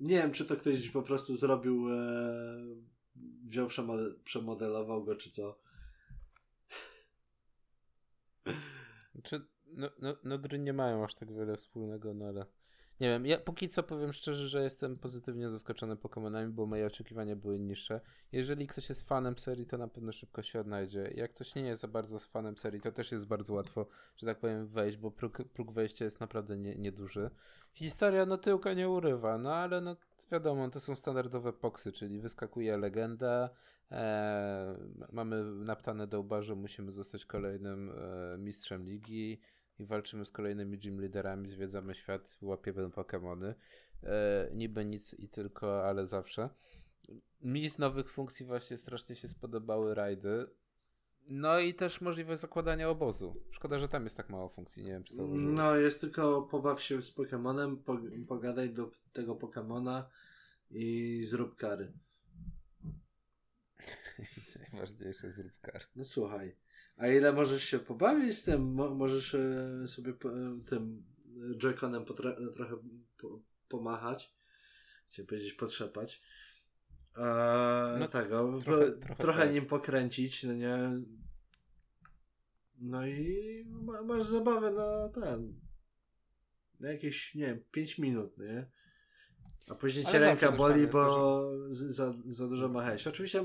Nie wiem, czy to ktoś po prostu zrobił... E, wziął, przemodelował go, czy co? Czy, no, no, no gry nie mają aż tak wiele wspólnego, no ale nie wiem, ja póki co powiem szczerze, że jestem pozytywnie zaskoczony Pokemonami, bo moje oczekiwania były niższe. Jeżeli ktoś jest fanem serii, to na pewno szybko się odnajdzie. Jak ktoś nie jest za bardzo fanem serii, to też jest bardzo łatwo, że tak powiem, wejść, bo próg, próg wejścia jest naprawdę nie, nieduży. Historia no tyłka nie urywa, no ale no wiadomo, to są standardowe poksy, czyli wyskakuje legenda, e, mamy naptane do łba, że musimy zostać kolejnym e, mistrzem ligi i walczymy z kolejnymi gym liderami, zwiedzamy świat, łapiemy Pokemony. E, niby nic i tylko, ale zawsze. Mi z nowych funkcji właśnie strasznie się spodobały rajdy. No i też możliwość zakładania obozu. Szkoda, że tam jest tak mało funkcji, nie wiem czy założyłem. No jest tylko pobaw się z Pokemonem, po, pogadaj do tego Pokemona i zrób kary. Najważniejsze, zrób kary. No słuchaj, a ile możesz się pobawić z tym, Mo- możesz e, sobie po, e, tym Joy-Conem potra- trochę po, pomachać, chciałem powiedzieć potrzepać. Eee, no tego, trochę, bo, trochę, trochę tak. nim pokręcić, no nie. No i ma, masz zabawę na ten. Na jakieś, nie wiem, pięć minut, nie? A później ale cię ręka boli, bo dużo... z, za, za dużo machałeś. Oczywiście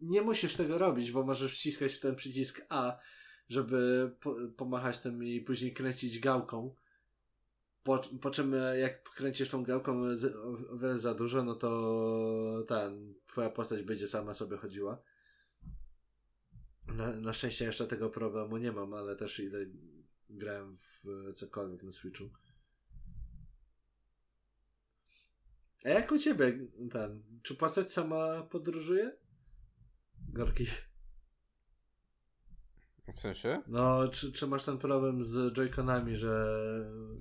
nie musisz tego robić, bo możesz wciskać w ten przycisk A, żeby po, pomachać tym i później kręcić gałką. Po, po czym jak kręcisz tą gałką o wiele za dużo, no to ta twoja postać będzie sama sobie chodziła. Na, na szczęście jeszcze tego problemu nie mam, ale też ile grałem w cokolwiek na Switchu. A jak u ciebie, ten, czy postać sama podróżuje? Gorki. W sensie? No, czy, czy masz ten problem z Joy-Conami, że...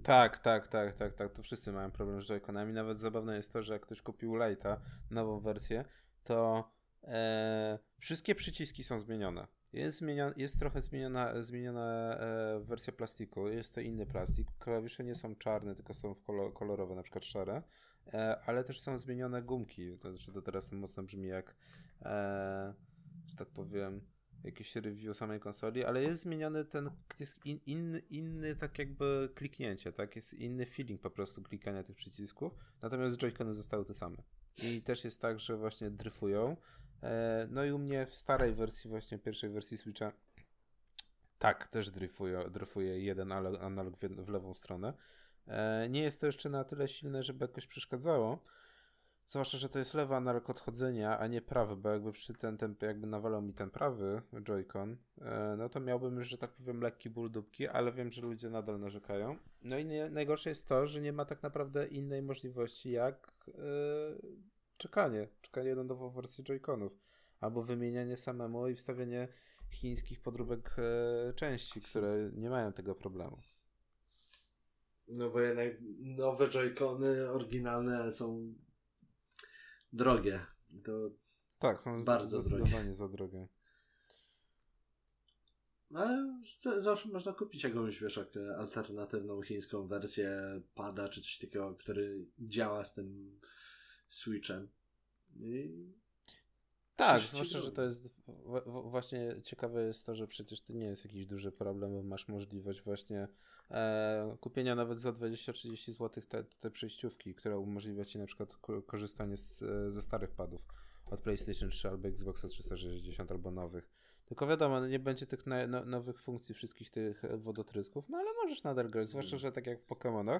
Tak, tak, tak, tak, tak, to wszyscy mają problem z Joy-Conami, nawet zabawne jest to, że jak ktoś kupił Lite'a, nową wersję, to e, wszystkie przyciski są zmienione. Jest, zmienione, jest trochę zmieniona, zmieniona e, wersja plastiku, jest to inny plastik, klawisze nie są czarne, tylko są w kolor, kolorowe, na przykład szare, e, ale też są zmienione gumki, to znaczy to teraz mocno brzmi jak, e, że tak powiem... jakieś review samej konsoli, ale jest zmieniony ten, jest in, inny, inny tak jakby kliknięcie, tak? Jest inny feeling po prostu klikania tych przycisków, natomiast Joy-Cony zostały te same. I też jest tak, że właśnie dryfują. No i u mnie w starej wersji, właśnie pierwszej wersji Switcha, tak, też dryfuje, dryfuje jeden analog w lewą stronę. Nie jest to jeszcze na tyle silne, żeby jakoś przeszkadzało. Zwłaszcza, że to jest lewy analog odchodzenia, a nie prawy, bo jakby przy ten, ten jakby nawalał mi ten prawy Joy-Con, no to miałbym już, że tak powiem, lekki ból dupki, ale wiem, że ludzie nadal narzekają. No i nie, najgorsze jest to, że nie ma tak naprawdę innej możliwości jak yy, czekanie, czekanie na nową wersję Joy-Conów, albo wymienianie samemu i wstawianie chińskich podróbek yy, części, które nie mają tego problemu. No bo jednak nowe Joy-Cony oryginalne są drogie. To tak, są bardzo zdecydowanie drogie. Za drogie. Ale z- zawsze można kupić jakąś, wiesz, jak alternatywną chińską wersję pada czy coś takiego, który działa z tym Switchem. I... Tak, zwłaszcza, że to jest właśnie ciekawe jest to, że przecież to nie jest jakiś duży problem, bo masz możliwość właśnie e, kupienia nawet za dwadzieścia trzydzieści złotych te, te przejściówki, która umożliwia ci na przykład korzystanie z, ze starych padów od PlayStation trzy albo Xboxa trzysta sześćdziesiąt albo nowych. Tylko wiadomo, nie będzie tych na, no, nowych funkcji wszystkich tych wodotrysków, no ale możesz nadal grać, zwłaszcza, że tak jak w Pokémonach,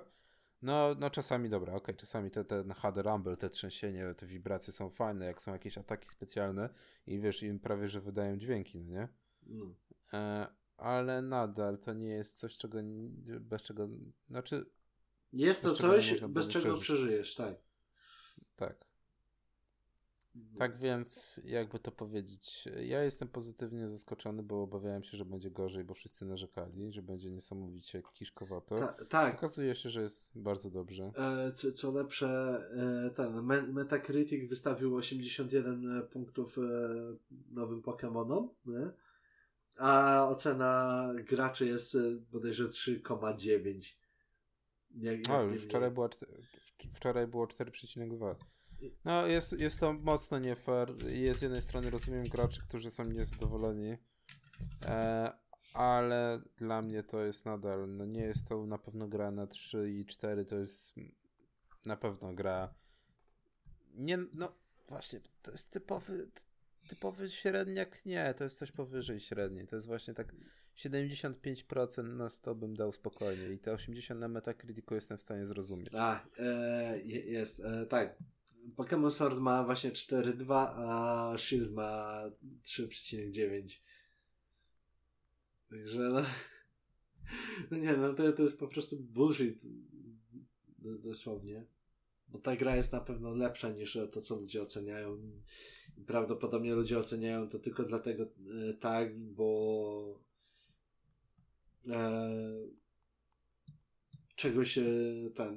No, no czasami, dobra, okej, okay, czasami te, te H D Rumble, te trzęsienie, te wibracje są fajne, jak są jakieś ataki specjalne i wiesz, im prawie, że wydają dźwięki, no nie? No. E, ale nadal to nie jest coś, czego bez czego, znaczy... Jest to coś, bez czego przeżyjesz, tak. Tak. Tak więc, jakby to powiedzieć, ja jestem pozytywnie zaskoczony, bo obawiałem się, że będzie gorzej, bo wszyscy narzekali, że będzie niesamowicie kiszkowato. Ta, tak. Okazuje się, że jest bardzo dobrze. E, co, co lepsze, e, ten Metacritic wystawił osiemdziesiąt jeden punktów e, nowym Pokémonom, nie? A ocena graczy jest bodajże trzy przecinek dziewięć. Nie, nie, A, już nie wczoraj, była cztery, wczoraj było cztery przecinek dwa. No, jest, jest to mocno nie fair. Jest z jednej strony, rozumiem graczy, którzy są niezadowoleni, e, ale dla mnie to jest nadal, no nie jest to na pewno gra na trzy i cztery, to jest na pewno gra, nie, no właśnie, to jest typowy, typowy średniak, nie, to jest coś powyżej średniej, to jest właśnie tak siedemdziesiąt pięć procent na sto bym dał spokojnie i te osiemdziesiąt na Metacriticu jestem w stanie zrozumieć. A, e, jest, e, tak. Pokémon Sword ma właśnie cztery przecinek dwa, a Shield ma trzy przecinek dziewięć. Także no... No nie, no to, to jest po prostu bullshit. Dosłownie. Bo ta gra jest na pewno lepsza niż to, co ludzie oceniają. Prawdopodobnie ludzie oceniają to tylko dlatego e, tak, bo... E, czegoś e, tam...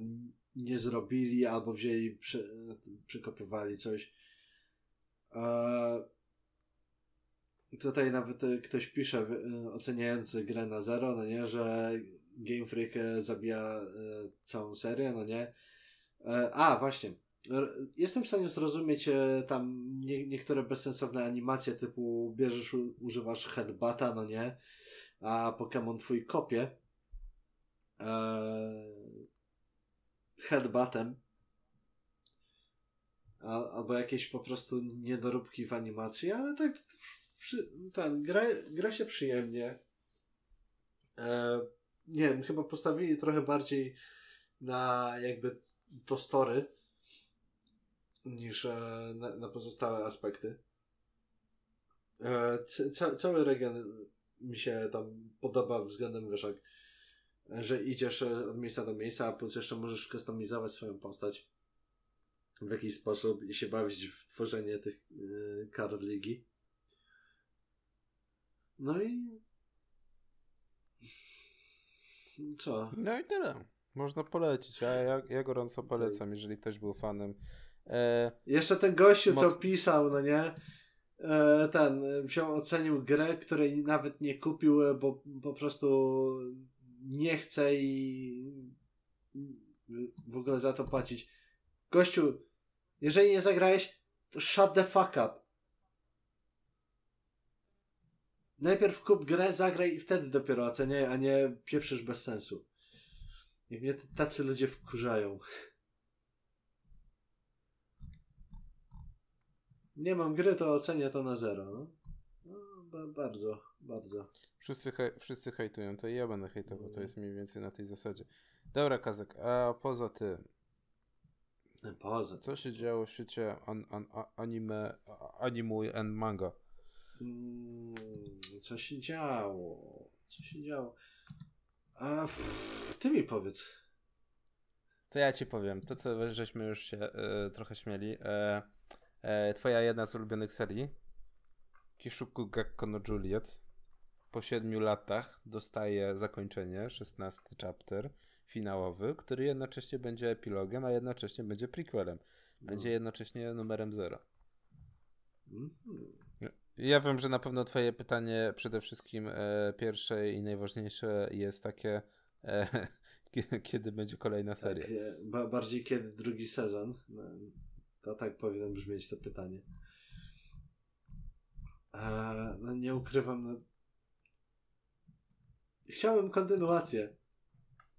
nie zrobili, albo wzięli, przy, przykopywali coś. Eee, tutaj nawet ktoś pisze, e, oceniający grę na zero, no nie, że Game Freak zabija e, całą serię, no nie. E, a, właśnie. Jestem w stanie zrozumieć e, tam nie, niektóre bezsensowne animacje, typu bierzesz, u, używasz headbata, no nie, a Pokémon twój kopie. Eee... headbatem Al, albo jakieś po prostu niedoróbki w animacji, ale tak przy, ten, gra, gra się przyjemnie. E, nie wiem, chyba postawili trochę bardziej na jakby to story niż e, na, na pozostałe aspekty. E, ca, cały region mi się tam podoba względem wyszek, że idziesz od miejsca do miejsca, a plus jeszcze możesz kustomizować swoją postać w jakiś sposób i się bawić w tworzenie tych yy, kart ligi. No i... co? No i tyle. Można polecić. Ja, ja, ja gorąco polecam, jeżeli ktoś był fanem. E... Jeszcze ten gościu, moc... co pisał, no nie? E, ten, wziął, ocenił grę, której nawet nie kupił, bo po prostu... nie chcę i w ogóle za to płacić. Gościu, jeżeli nie zagrałeś, to shut the fuck up. Najpierw kup grę, zagraj i wtedy dopiero oceniaj, a nie pieprzysz bez sensu. I mnie tacy ludzie wkurzają. Nie mam gry, to ocenię to na zero. No, no ba- bardzo. Bardzo. Wszyscy, hej, wszyscy hejtują, to i ja będę hejtował, to jest mniej więcej na tej zasadzie. Dobra, Kazek, a poza tym... Poza tym. Co się działo w świecie an, an, anime, anime and manga? Hmm, co się działo? Co się działo? A pff, ty mi powiedz. To ja ci powiem. To, co żeśmy już się e, trochę śmieli. E, e, twoja jedna z ulubionych serii, Kishuku Gakko no Juliet, po siedmiu latach dostaje zakończenie, szesnasty chapter finałowy, który jednocześnie będzie epilogiem, a jednocześnie będzie prequelem. Będzie jednocześnie numerem zero. Ja wiem, że na pewno twoje pytanie przede wszystkim e, pierwsze i najważniejsze jest takie, e, k- kiedy będzie kolejna seria. Tak, ba- bardziej kiedy drugi sezon. To tak powinno brzmieć to pytanie. Eee, no nie ukrywam. No... Chciałem kontynuację.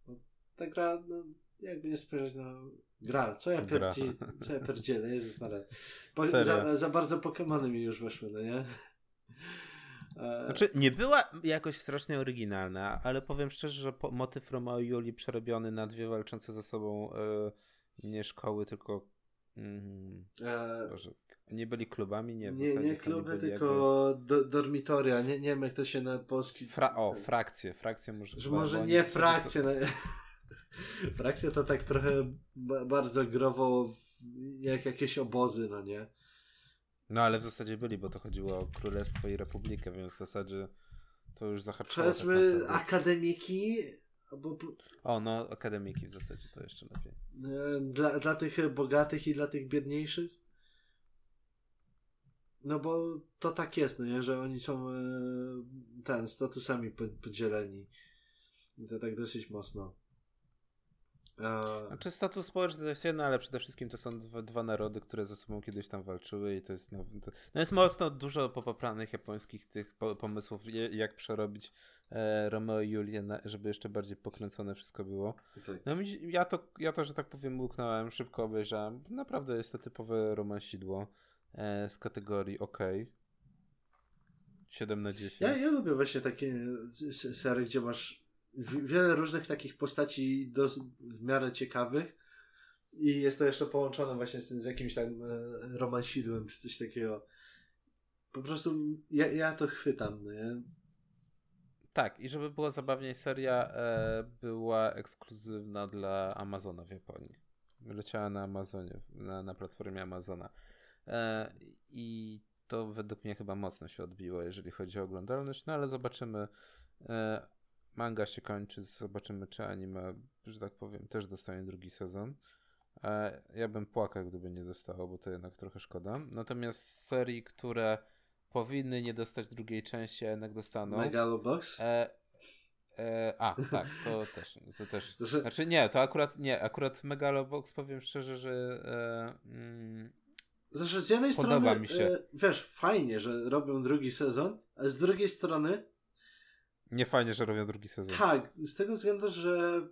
No, ta gra, no, jakby nie spojrzeć na... Gra, co ja, pierdzi... co ja pierdzielę, Jezus Maria. Po... Za, za bardzo Pokémony mi już weszły, no nie? Eee... Znaczy, nie była jakoś strasznie oryginalna, ale powiem szczerze, że po... motyw Romeo i Julii przerobiony na dwie walczące ze sobą yy, nie szkoły, tylko mm, eee... Boże. Nie byli klubami, nie w Nie, zasadzie, nie kluby, nie tylko jakby... do, dormitoria. Nie, nie wiem, jak to się na polski... Fra- o, frakcje, frakcje może... Że może nie frakcje. To... Frakcja to tak trochę b- bardzo growo, jak jakieś obozy, no nie? No, ale w zasadzie byli, bo to chodziło o Królestwo i Republikę, więc w zasadzie to już zahaczyło... Powiedzmy tak akademiki... Bo... O, no, akademiki w zasadzie to jeszcze lepiej. Dla, dla tych bogatych i dla tych biedniejszych? No bo to tak jest, no nie? Że oni są e, ten, statusami podzieleni. I to tak dosyć mocno. E... Znaczy status społeczny to jest jedno, ale przede wszystkim to są dwa, dwa narody, które ze sobą kiedyś tam walczyły i to jest... No, to, no jest mocno dużo popopranych japońskich tych po, pomysłów, jak przerobić e, Romeo i Julię, żeby jeszcze bardziej pokręcone wszystko było. No ja to, ja to, że tak powiem, łuknąłem, szybko obejrzałem. Naprawdę jest to typowe romansidło. Z kategorii OK. siedem na dziesięć. Ja, ja lubię właśnie takie sery, gdzie masz wiele różnych takich postaci do, w miarę ciekawych i jest to jeszcze połączone właśnie z, z jakimś tam e, romansidłem czy coś takiego. Po prostu ja, ja to chwytam. Nie? Tak, i żeby było zabawniej, seria e, była ekskluzywna dla Amazona w Japonii. Leciała na Amazonie, na, na platformie Amazona. I to według mnie chyba mocno się odbiło, jeżeli chodzi o oglądalność, no ale zobaczymy. Manga się kończy, zobaczymy, czy anime, że tak powiem, też dostanie drugi sezon. Ja bym płakał, gdyby nie dostało, bo to jednak trochę szkoda. Natomiast z serii, które powinny nie dostać drugiej części, a jednak dostaną... Megalobox? E, e, a, tak, to też. To też. To, że... Znaczy nie, to akurat nie. Akurat Megalobox, powiem szczerze, że... E, mm, Zresztą z jednej Podoba strony, mi się. E, wiesz, fajnie, że robią drugi sezon, a z drugiej strony... Nie fajnie, że robią drugi sezon. Tak, z tego względu, że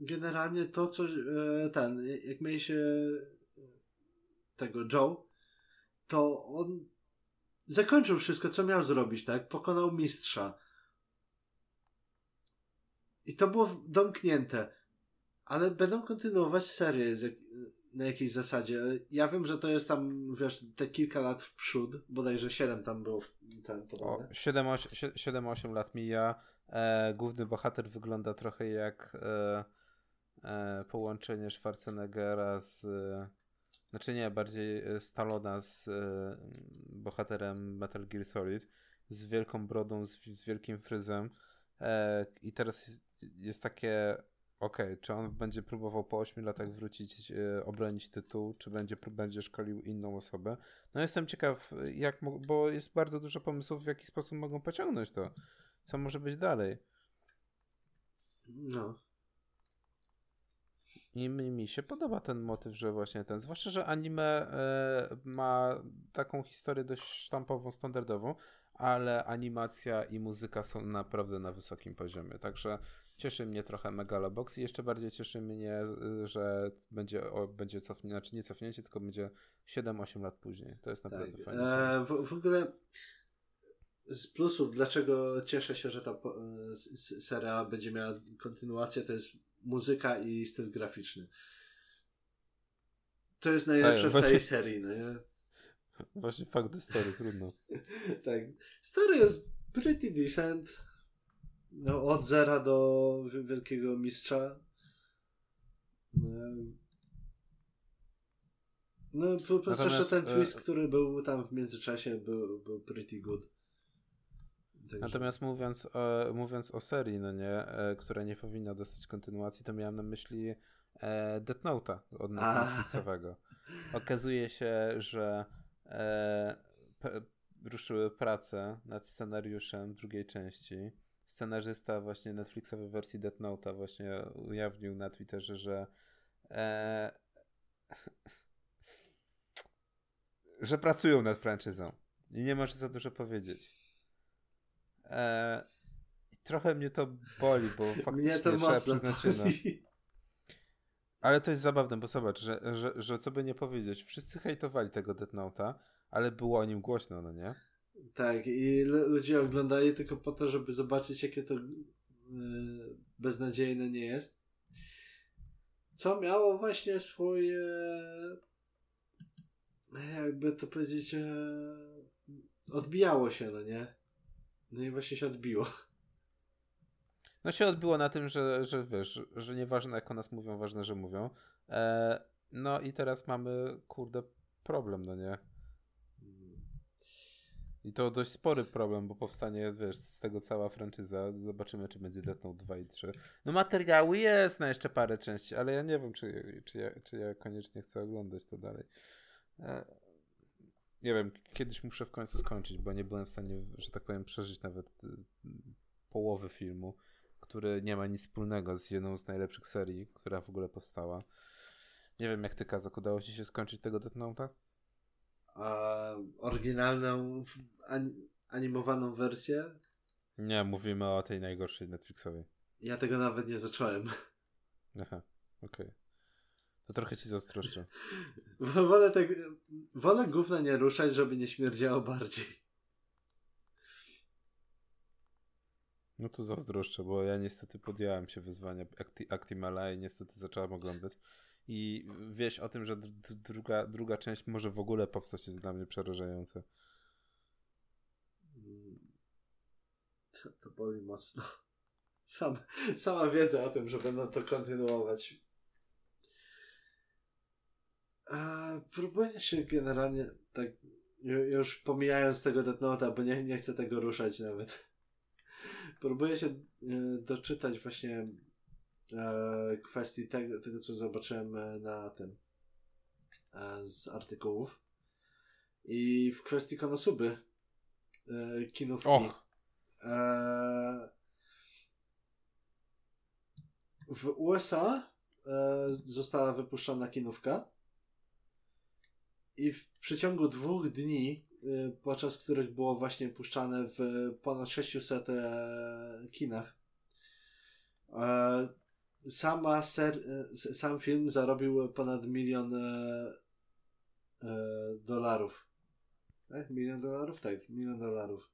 generalnie to, co e, ten, jak mieli się tego Joe, to on zakończył wszystko, co miał zrobić, tak? Pokonał mistrza. I to było domknięte. Ale będą kontynuować serię z jak... na jakiejś zasadzie. Ja wiem, że to jest tam, wiesz, te kilka lat w przód, bodajże siedem tam było ten podobny. siedem osiem lat mija. E, główny bohater wygląda trochę jak e, e, połączenie Schwarzeneggera z... E, znaczy nie, bardziej Stallona z e, bohaterem Metal Gear Solid. Z wielką brodą, z, z wielkim fryzem. E, I teraz jest, jest takie... Okej, okay, czy on będzie próbował po ośmiu latach wrócić, e, obronić tytuł, czy będzie, będzie szkolił inną osobę. No jestem ciekaw, jak mo- bo jest bardzo dużo pomysłów, w jaki sposób mogą pociągnąć to. Co może być dalej. No. I mi, mi się podoba ten motyw, że właśnie ten, zwłaszcza, że anime e, ma taką historię dość sztampową, standardową, ale animacja i muzyka są naprawdę na wysokim poziomie, także cieszy mnie trochę Megalobox i jeszcze bardziej cieszy mnie, że będzie, o, będzie cofnięcie, znaczy nie cofnięcie, tylko będzie siedem osiem lat później. To jest naprawdę tak. fajne. E, w, w ogóle z plusów, dlaczego cieszę się, że ta e, seria będzie miała kontynuację, to jest muzyka i styl graficzny. To jest najlepsze Ej, w całej serii, no nie? Właśnie fakt the story, trudno. Tak. Story jest pretty decent. No, od zera do wielkiego mistrza. No, po prostu jeszcze ten twist, e... który był tam w międzyczasie, był, był pretty good. Także. Natomiast mówiąc o, mówiąc o serii, no nie, e, która nie powinna dostać kontynuacji, to miałem na myśli e, Death Note'a od Netflixowego. Okazuje się, że E, p- ruszyły prace nad scenariuszem drugiej części. Scenarzysta właśnie Netflixowej wersji Death Note'a właśnie ujawnił na Twitterze, że e, że pracują nad franczyzą. I nie możesz za dużo powiedzieć. Eee, trochę mnie to boli, bo faktycznie trzeba przyznać się. Ale to jest zabawne, bo zobacz, że, że, że co by nie powiedzieć, wszyscy hejtowali tego Death Note'a, ale było o nim głośno, no nie? Tak, i l- ludzie oglądali tylko po to, żeby zobaczyć, jakie to yy, beznadziejne nie jest. Co miało właśnie swoje, jakby to powiedzieć, e, odbijało się, no nie? No i właśnie się odbiło. No się odbiło na tym, że, że wiesz, że nieważne jak o nas mówią, ważne, że mówią. E, no i teraz mamy, kurde, problem, no nie? I to dość spory problem, bo powstanie, wiesz, z tego cała franczyza. Zobaczymy, czy będzie Death Note dwa i trzy. No materiały jest na jeszcze parę części, ale ja nie wiem, czy, czy, ja, czy ja koniecznie chcę oglądać to dalej. Nie wiem, kiedyś muszę w końcu skończyć, bo nie byłem w stanie, że tak powiem, przeżyć nawet połowy filmu, który nie ma nic wspólnego z jedną z najlepszych serii, która w ogóle powstała. Nie wiem, jak ty, Kazek, udało ci się skończyć tego Death Note'a? Oryginalną animowaną wersję? Nie, mówimy o tej najgorszej Netflixowej. Ja tego nawet nie zacząłem. Aha, okej. Okay. To trochę ci zazdroszczę. wolę, tak, wolę gówna nie ruszać, żeby nie śmierdziało bardziej. No to zazdroszczę, bo ja niestety podjąłem się wyzwania Acti- Actimala i niestety zacząłem oglądać. I wieść o tym, że d- d- druga, druga część może w ogóle powstać, jest dla mnie przerażające. To, to boli mocno. Sam, sama wiedza o tym, że będą to kontynuować. A, próbuję się generalnie tak, już pomijając tego Death Note'a, bo nie, nie chcę tego ruszać nawet. Próbuję się doczytać właśnie kwestii tego, tego, co zobaczyłem na tym z artykułów i w kwestii Konosuby kinówki. Och. W U S A została wypuszczona kinówka i w przeciągu dwóch dni, podczas których było właśnie puszczane w ponad sześciuset kinach, Sama ser, sam film zarobił ponad milion e, e, dolarów. Tak? Milion dolarów? Tak, milion dolarów.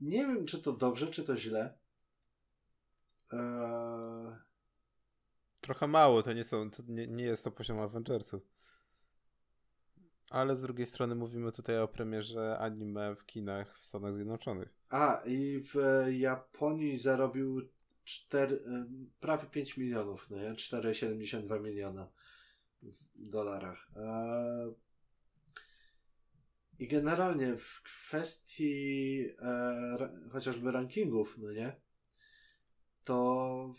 Nie wiem, czy to dobrze, czy to źle. E... Trochę mało, to nie są, to nie, nie jest to poziom Avengersów. Ale z drugiej strony mówimy tutaj o premierze anime w kinach w Stanach Zjednoczonych. A, i w Japonii zarobił cztery, prawie pięć milionów, no nie? cztery przecinek siedemdziesiąt dwa miliona w dolarach. Eee, I generalnie w kwestii e, ra, chociażby rankingów, no nie? To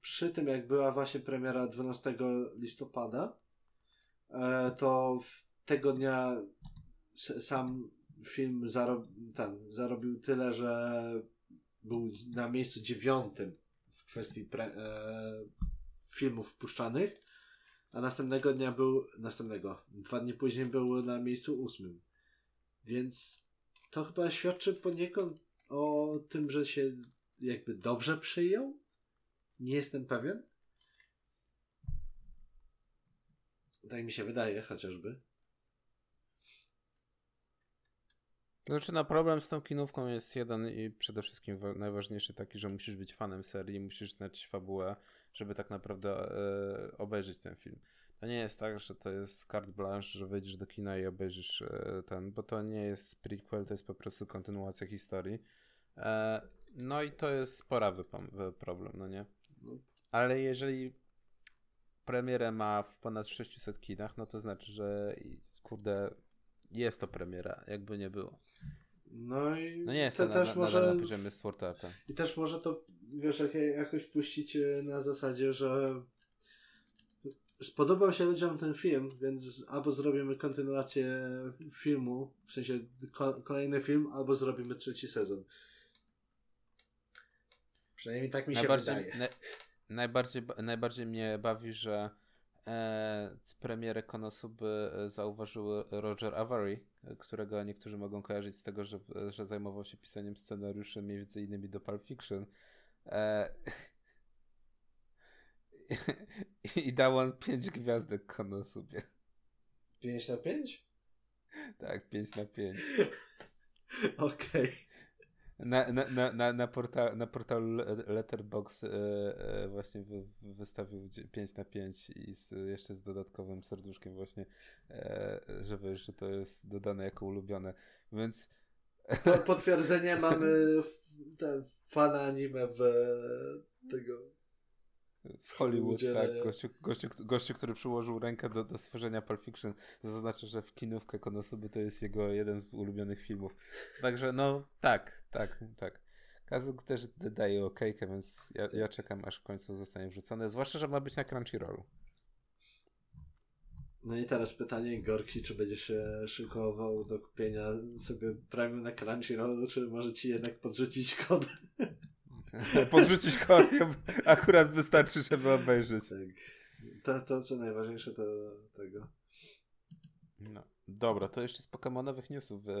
przy tym, jak była właśnie premiera dwunastego listopada, e, to tego dnia s, sam film zarob, tam, zarobił tyle, że był na miejscu dziewiątym w kwestii pre, e, filmów wpuszczanych, a następnego dnia był, następnego, dwa dni później był na miejscu ósmym. Więc to chyba świadczy poniekąd o tym, że się jakby dobrze przyjął. Nie jestem pewien. Tak mi się wydaje chociażby. Znaczy, na problem z tą kinówką jest jeden i przede wszystkim wa- najważniejszy taki, że musisz być fanem serii, musisz znać fabułę, żeby tak naprawdę e, obejrzeć ten film. To nie jest tak, że to jest carte blanche, że wejdziesz do kina i obejrzysz e, ten, bo to nie jest prequel, to jest po prostu kontynuacja historii. E, no i to jest spora wypa- problem, no nie? Ale jeżeli premierę ma w ponad sześciuset kinach, no to znaczy, że kurde... Jest to premiera, jakby nie było. No i no nie jest to na, też na, może, na, na poziomie Sword Arta. I też może to, wiesz, jakoś puścić na zasadzie, że spodobał się ludziom ten film, więc albo zrobimy kontynuację filmu, w sensie ko- kolejny film, albo zrobimy trzeci sezon. Przynajmniej tak mi się wydaje. Na, najbardziej, najbardziej mnie bawi, że e, premierę Konosuby zauważył Roger Avery, którego niektórzy mogą kojarzyć z tego, że, że zajmował się pisaniem scenariuszy między innymi do Pulp Fiction. E, I dał on pięć gwiazdek Konosubie. pięć na pięć? Tak, pięć na pięć. Okej. Okay. Na, na, na, na, na, portal, na portalu Letterboxd e, e, właśnie wy, wystawił pięć na pięć i z, jeszcze z dodatkowym serduszkiem właśnie, e, żeby, że to jest dodane jako ulubione. Więc... Potwierdzenie mamy ten fana anime w tego... W Hollywood, tak. Gościu, gościu, gościu, który przyłożył rękę do, do stworzenia Pulp Fiction. To znaczy, że w kinówkę Konosuby to jest jego jeden z ulubionych filmów. Także no, tak, tak, tak. Kazek też daje okejkę, więc ja, ja czekam, aż w końcu zostanie wrzucone. Zwłaszcza, że ma być na Crunchyrollu. No i teraz pytanie, Gorki, czy będziesz się szykował do kupienia sobie premium na Crunchyrollu, czy może ci jednak podrzucić kod? Podrzucić kod, akurat wystarczy, żeby obejrzeć. Tak. To, to co najważniejsze, to tego. No. Dobra, to jeszcze z pokemonowych newsów e,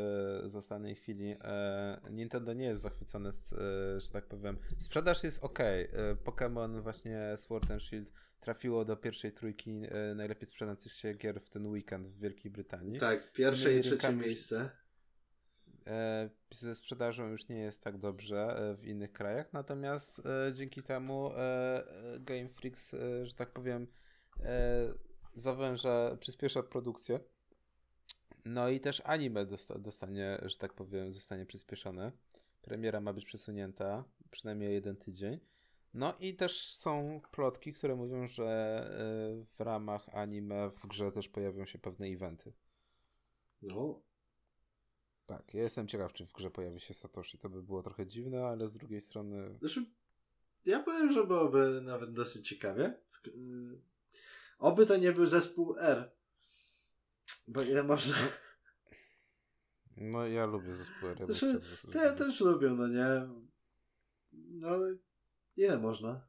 z ostatniej chwili. E, Nintendo nie jest zachwycone, z, e, że tak powiem. Sprzedaż jest okej. Okay. Pokémon właśnie Sword and Shield trafiło do pierwszej trójki e, najlepiej sprzedających się gier w ten weekend w Wielkiej Brytanii. Tak, pierwsze i trzecie miejsce. Ze sprzedażą już nie jest tak dobrze w innych krajach, natomiast e, dzięki temu e, Game Freaks, e, że tak powiem, e, zawęża, przyspiesza produkcję. No i też anime dosta- dostanie, że tak powiem, zostanie przyspieszone. Premiera ma być przesunięta przynajmniej jeden tydzień. No i też są plotki, które mówią, że e, w ramach anime w grze też pojawią się pewne eventy. No. Tak, ja jestem ciekaw, czy w grze pojawi się Satoshi. To by było trochę dziwne, ale z drugiej strony... Znaczy, ja powiem, że byłoby nawet dosyć ciekawie. Oby to nie był zespół R. Bo ile można... No ja lubię zespół R. Ja znaczy, zespół... te, też lubię, no nie? No ale ile można?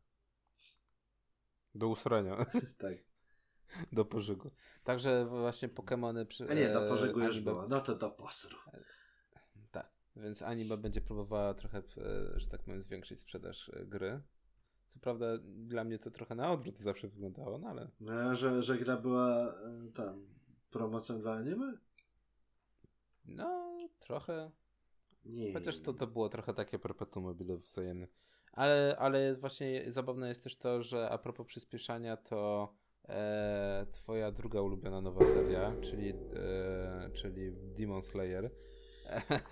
Do usrania. Tak. Do pożygu. Także właśnie Pokemony... Przy... A nie, do pożygu anime... już było. No to do posru. Tak. Więc anime będzie próbowała trochę, że tak powiem, zwiększyć sprzedaż gry. Co prawda dla mnie to trochę na odwrót zawsze wyglądało, no ale... No, że, że gra była tam promocją dla anime? No, trochę. Nie. Chociaż to, to było trochę takie perpetuum mobile wzajemne. Ale, ale właśnie zabawne jest też to, że a propos przyspieszania to... E, twoja druga ulubiona nowa seria, czyli, e, czyli Demon Slayer.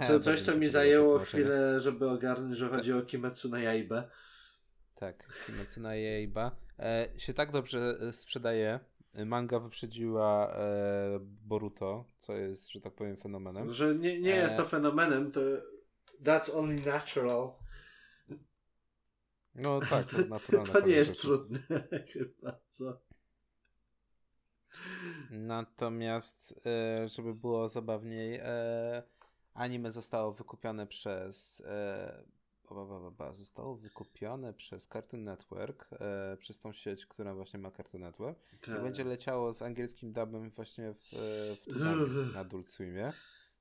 Co, coś, co mi zajęło chwilę, żeby ogarnąć, że chodzi o Kimetsu no Yaiba. Tak, Kimetsu no Yaiba. E, się tak dobrze sprzedaje. Manga wyprzedziła e, Boruto, co jest, że tak powiem, fenomenem. Że nie, nie jest to fenomenem, to that's only natural. No tak, to naturalne. To nie jest trudne chyba, co? Natomiast, e, żeby było zabawniej, e, anime zostało wykupione przez e, ba, ba, ba, ba, zostało wykupione przez Cartoon Network, e, przez tą sieć, która właśnie ma Cartoon Network. Tak. I będzie leciało z angielskim dubem właśnie w, w Tudami, na Adult Swimie.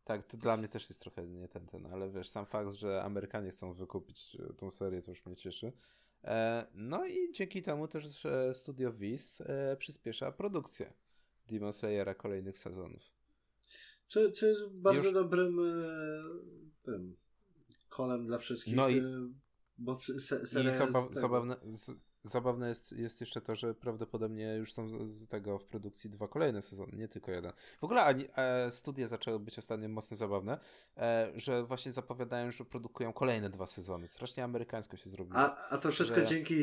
Tak, to dla mnie też jest trochę nie ten, ten, ale wiesz, sam fakt, że Amerykanie chcą wykupić tą serię, to już mnie cieszy. No i dzięki temu też studio Viz przyspiesza produkcję Demon Slayera kolejnych sezonów. Co, co jest bardzo już... dobrym tym, kolem dla wszystkich. No i, bo se, se, i zaba- jest zabawne, z, zabawne jest, jest jeszcze to, że prawdopodobnie już są z tego w produkcji dwa kolejne sezony, nie tylko jeden. W ogóle ani, e, studia zaczęły być ostatnio mocno zabawne, e, że właśnie zapowiadają, że produkują kolejne dwa sezony. Strasznie amerykańsko się zrobiło. A, a to wszystko że... dzięki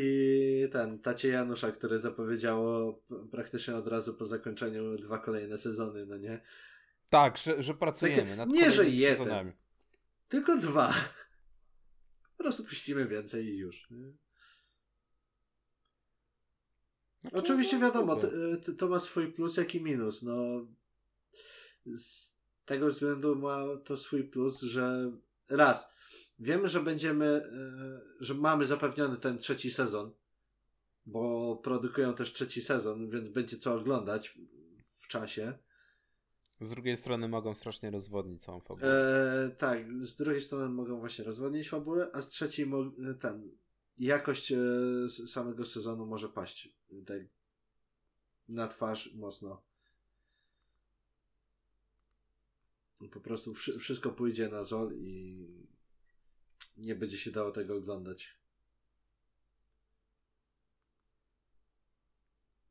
ten, tacie Janusza, które zapowiedziało praktycznie od razu po zakończeniu dwa kolejne sezony, no nie? Tak, że, że pracujemy tak, nad nie, że jeden, sezonami. Tylko dwa. Po prostu puścimy więcej i już. Nie? No oczywiście wiadomo, to, to ma swój plus, jak i minus. No, z tego względu ma to swój plus, że raz, wiemy, że będziemy, że mamy zapewniony ten trzeci sezon, bo produkują też trzeci sezon, więc będzie co oglądać w czasie. Z drugiej strony mogą strasznie rozwodnić całą fabułę. Eee, tak, z drugiej strony mogą właśnie rozwodnić fabułę, a z trzeciej mo- ten, jakość e, samego sezonu może paść tak na twarz mocno. Po prostu wszy- wszystko pójdzie na zol i nie będzie się dało tego oglądać.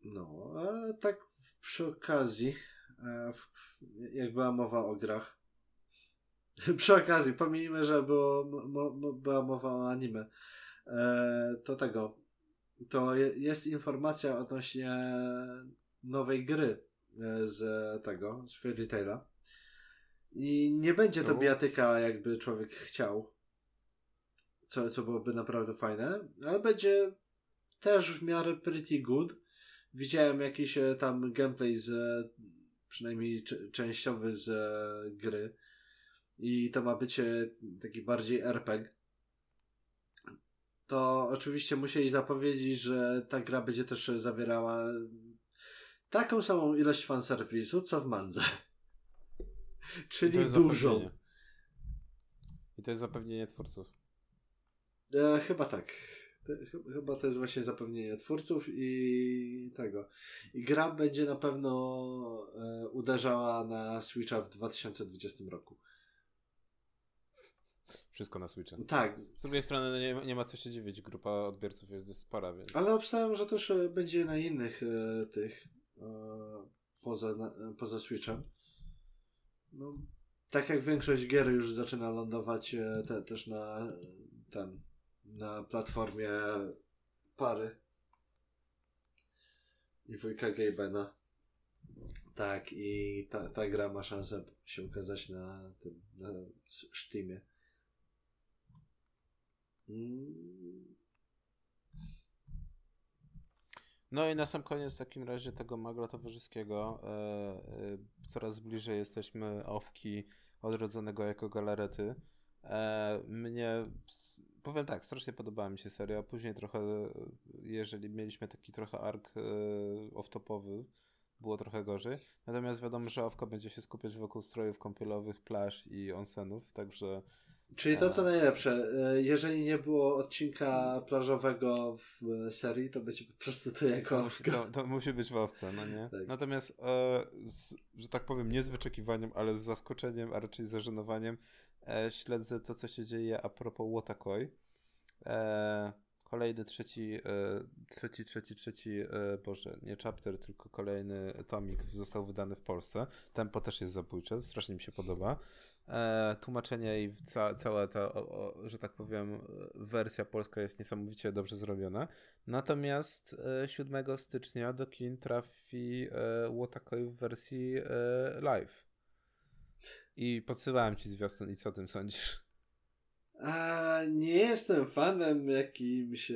No, a tak przy okazji, jak była mowa o grach, przy okazji, pomijmy, że było, mo, mo, była mowa o anime, to tego, to jest informacja odnośnie nowej gry z tego, z Fairy Taila. I nie będzie to bijatyka, jakby człowiek chciał, co, co byłoby naprawdę fajne, ale będzie też w miarę pretty good. Widziałem jakiś tam gameplay z, przynajmniej c- częściowy z e, gry i to ma być e, taki bardziej R P G. To oczywiście musieli zapowiedzieć, że ta gra będzie też zawierała taką samą ilość fanserwisu, co w mandze. Czyli dużą. I to jest zapewnienie twórców. E, chyba tak. Chyba to jest właśnie zapewnienie twórców i tego. I gra będzie na pewno e, uderzała na Switcha w dwa tysiące dwudziestym roku. Wszystko na Switcha. Tak. Z drugiej strony no nie, nie ma co się dziwić, grupa odbiorców jest dość spora, więc... Ale obstawiam, że też będzie na innych e, tych e, poza, na, poza Switchem. No, tak jak większość gier już zaczyna lądować e, te, też na ten... na platformie pary i wujka Gaybena. Tak, i ta, ta gra ma szansę się ukazać na tym, na Steamie. Mm. No i na sam koniec w takim razie tego magla towarzyskiego yy, yy, coraz bliżej jesteśmy Owki odrodzonego jako galarety. Yy, mnie Powiem tak, strasznie podobała mi się seria, później trochę, jeżeli mieliśmy taki trochę ark yy, off-topowy, było trochę gorzej. Natomiast wiadomo, że Owka będzie się skupiać wokół strojów kąpielowych, plaż i onsenów, także... Czyli to, co najlepsze, jeżeli nie było odcinka plażowego w serii, to będzie po prostu to jako Owka. To, to musi być w Owce, no nie? Tak. Natomiast, e, z, że tak powiem, nie z wyczekiwaniem, ale z zaskoczeniem, a raczej z zażenowaniem, E, śledzę to, co się dzieje a propos Wotakoi. E, kolejny trzeci, e, trzeci, trzeci, trzeci, e, boże, nie chapter, tylko kolejny tomik został wydany w Polsce. Tempo też jest zabójcze, strasznie mi się podoba. E, tłumaczenie i ca- cała ta, o, o, że tak powiem, wersja polska jest niesamowicie dobrze zrobiona. Natomiast e, siódmego stycznia do kin trafi e, Wotakoi w wersji e, live. I podsyłałem ci zwiastun i co o tym sądzisz? A, nie jestem fanem jakimś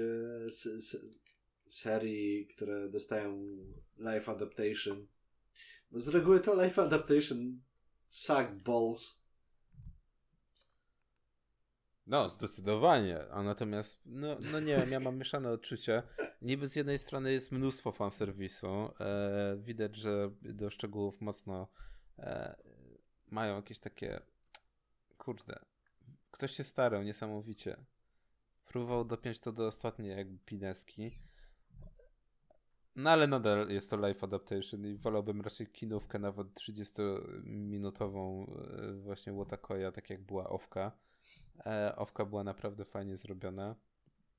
s- s- serii, które dostają live adaptation. Bo z reguły to live adaptation suck balls. No, zdecydowanie. A natomiast, no, no nie wiem, ja mam mieszane odczucie. Niby z jednej strony jest mnóstwo fanserwisu. E, widać, że do szczegółów mocno... E, mają jakieś takie... Kurde. Ktoś się starał niesamowicie. Próbował dopiąć to do ostatniej jakby pineski. No ale nadal jest to live adaptation i wolałbym raczej kinówkę nawet trzydziestominutową właśnie Wotakoya, tak jak była Owka. E, Owka była naprawdę fajnie zrobiona.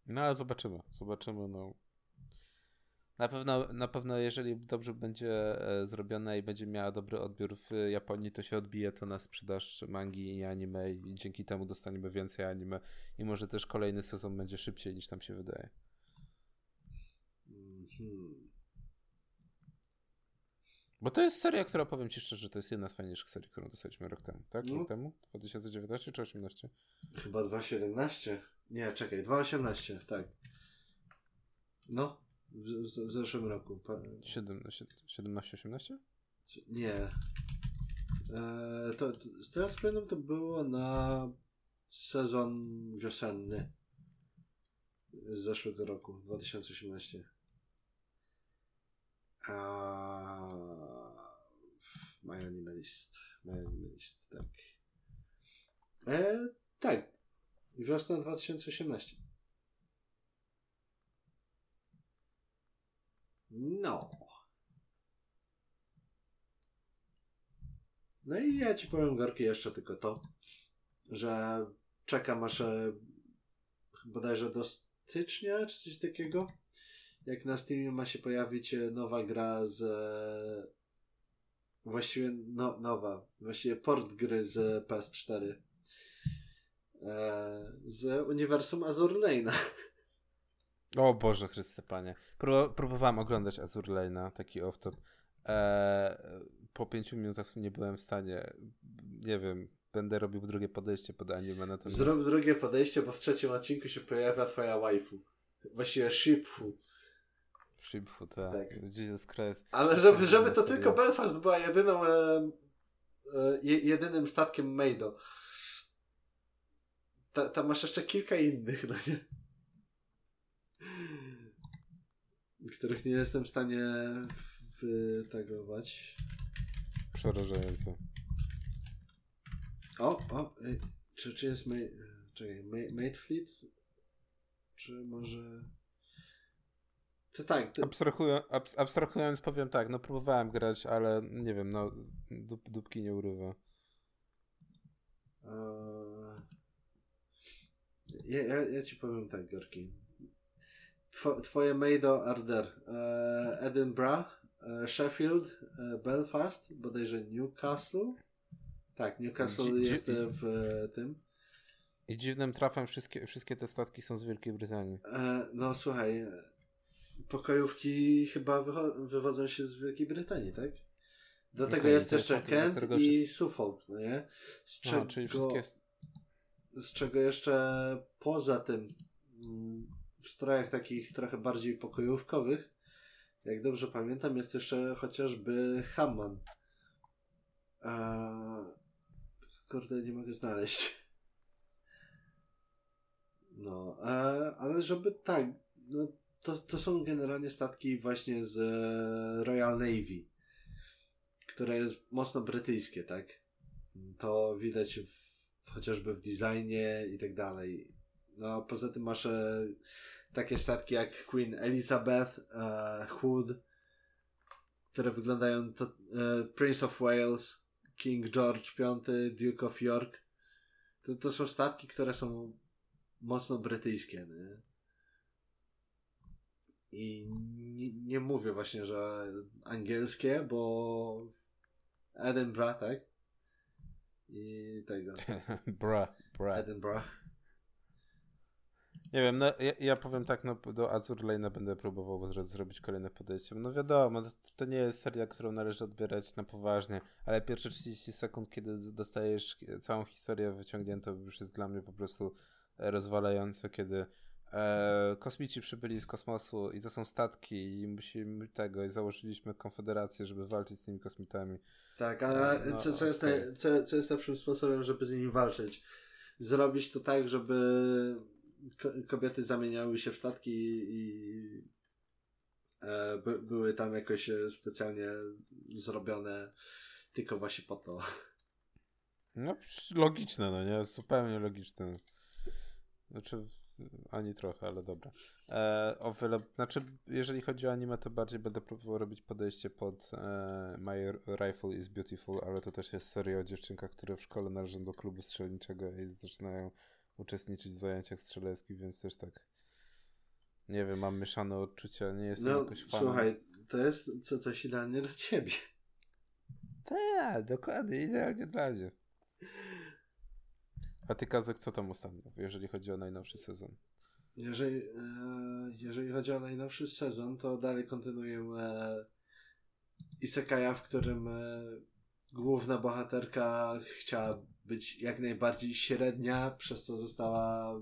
No ale zobaczymy. Zobaczymy, no. Na pewno, na pewno jeżeli dobrze będzie zrobione i będzie miała dobry odbiór w Japonii, to się odbije to na sprzedaż mangi i anime i dzięki temu dostaniemy więcej anime i może też kolejny sezon będzie szybciej niż nam się wydaje. Mhm. Bo to jest seria, która powiem ci szczerze, że to jest jedna z fajniejszych serii, którą dostaliśmy rok temu, tak? No. Rok temu? dwa tysiące dziewiętnaście czy osiemnaście? Chyba dwa tysiące siedemnaście. Nie, czekaj, dwa tysiące osiemnaście, tak. No. W, w, w zeszłym roku. siedemnaście osiemnaście? Nie. Eee, to, to, z teraz pamiętam to było na sezon wiosenny z zeszłego roku, dwa tysiące osiemnaście. A... My Animalist. My Animalist, tak. E, tak. Wiosna dwa tysiące osiemnastego. No. No i ja ci powiem, Gorki, jeszcze tylko to, że czekam aż bodajże do stycznia, czy coś takiego, jak na Steamie ma się pojawić nowa gra z... Właściwie no, nowa. Właściwie port gry z P S cztery. E, z uniwersum Azur Lane'a. O Boże Chryste Panie. Pró- próbowałem oglądać Azur Lane'a, taki off-top. E, po pięciu minutach nie byłem w stanie. Nie wiem, będę robił drugie podejście pod anime. Natomiast... Zrób drugie podejście, bo w trzecim odcinku się pojawia twoja waifu. Właściwie shipfu. Shipfu, tak. Jesus Christ. Ale żeby, żeby to tylko Belfast była jedyną e, e, jedynym statkiem Meido. Ta, tam masz jeszcze kilka innych, no nie? Których nie jestem w stanie wytagować. Przerażająco. O, o, e, czy, czy jest May, czekaj, May, Maidfleet? Czy może... To tak. To... Abstrahuję, abs, abstrahując powiem tak, no próbowałem grać, ale nie wiem, no dup, dupki nie urywa. Ja, ja, ja ci powiem tak, Gorki. Two, twoje Meido Arder. E, Edinburgh, e, Sheffield, e, Belfast, bodajże Newcastle. Tak, Newcastle dzi- jest dzi- w e, tym. I dziwnym trafem wszystkie, wszystkie te statki są z Wielkiej Brytanii. E, no słuchaj, pokojówki chyba wycho- wywodzą się z Wielkiej Brytanii, tak? Do okay, tego jest jeszcze Kent i wszystko... Suffolk, no nie? Z czego, A, czyli wszystkie... z czego jeszcze poza tym w strojach takich trochę bardziej pokojówkowych, jak dobrze pamiętam, jest jeszcze chociażby Hammond. Eee, kurde, nie mogę znaleźć. No, eee, ale żeby tak, no To, to są generalnie statki właśnie z Royal Navy, które jest mocno brytyjskie, tak? To widać w, chociażby w designie i tak dalej. No, poza tym masz e, takie statki jak Queen Elizabeth, e, Hood, które wyglądają to, e, Prince of Wales, King George piąty, Duke of York. To, to są statki, które są mocno brytyjskie, nie? I nie, nie mówię właśnie, że angielskie, bo Edinburgh, tak? I tego. bra, bra. Edinburgh. Nie wiem, no ja, ja powiem tak, no do Azur Lane'a będę próbował z, zrobić kolejne podejście. No wiadomo, to, to nie jest seria, którą należy odbierać na poważnie, ale pierwsze trzydzieści sekund, kiedy dostajesz całą historię wyciągniętą, już jest dla mnie po prostu rozwalające, kiedy E, kosmici przybyli z kosmosu i to są statki i musimy tego i założyliśmy konfederację, żeby walczyć z tymi kosmitami. Tak, ale no, co, co, jest okay. na, co, co jest lepszym sposobem, żeby z nimi walczyć? Zrobić to tak, żeby ko- kobiety zamieniały się w statki i, i e, by, były tam jakoś specjalnie zrobione tylko właśnie po to. No logiczne, no nie? Zupełnie logiczne. Znaczy ani trochę, ale dobra. E, o wiele, znaczy, jeżeli chodzi o anime, to bardziej będę próbował robić podejście pod e, My Rifle is Beautiful, ale to też jest seria o dziewczynkach, które w szkole należą do klubu strzelniczego i zaczynają uczestniczyć w zajęciach strzeleckich, więc też tak, nie wiem, mam mieszane odczucia, nie jestem no, jakoś fanem. Słuchaj, to jest co, coś idealnie dla ciebie. Tak, dokładnie, idealnie dla mnie. A ty, Kazek, co tam ostatnio, jeżeli chodzi o najnowszy sezon? Jeżeli, e, jeżeli chodzi o najnowszy sezon, to dalej kontynuuję e, Isekaja, w którym e, główna bohaterka chciała być jak najbardziej średnia, przez co została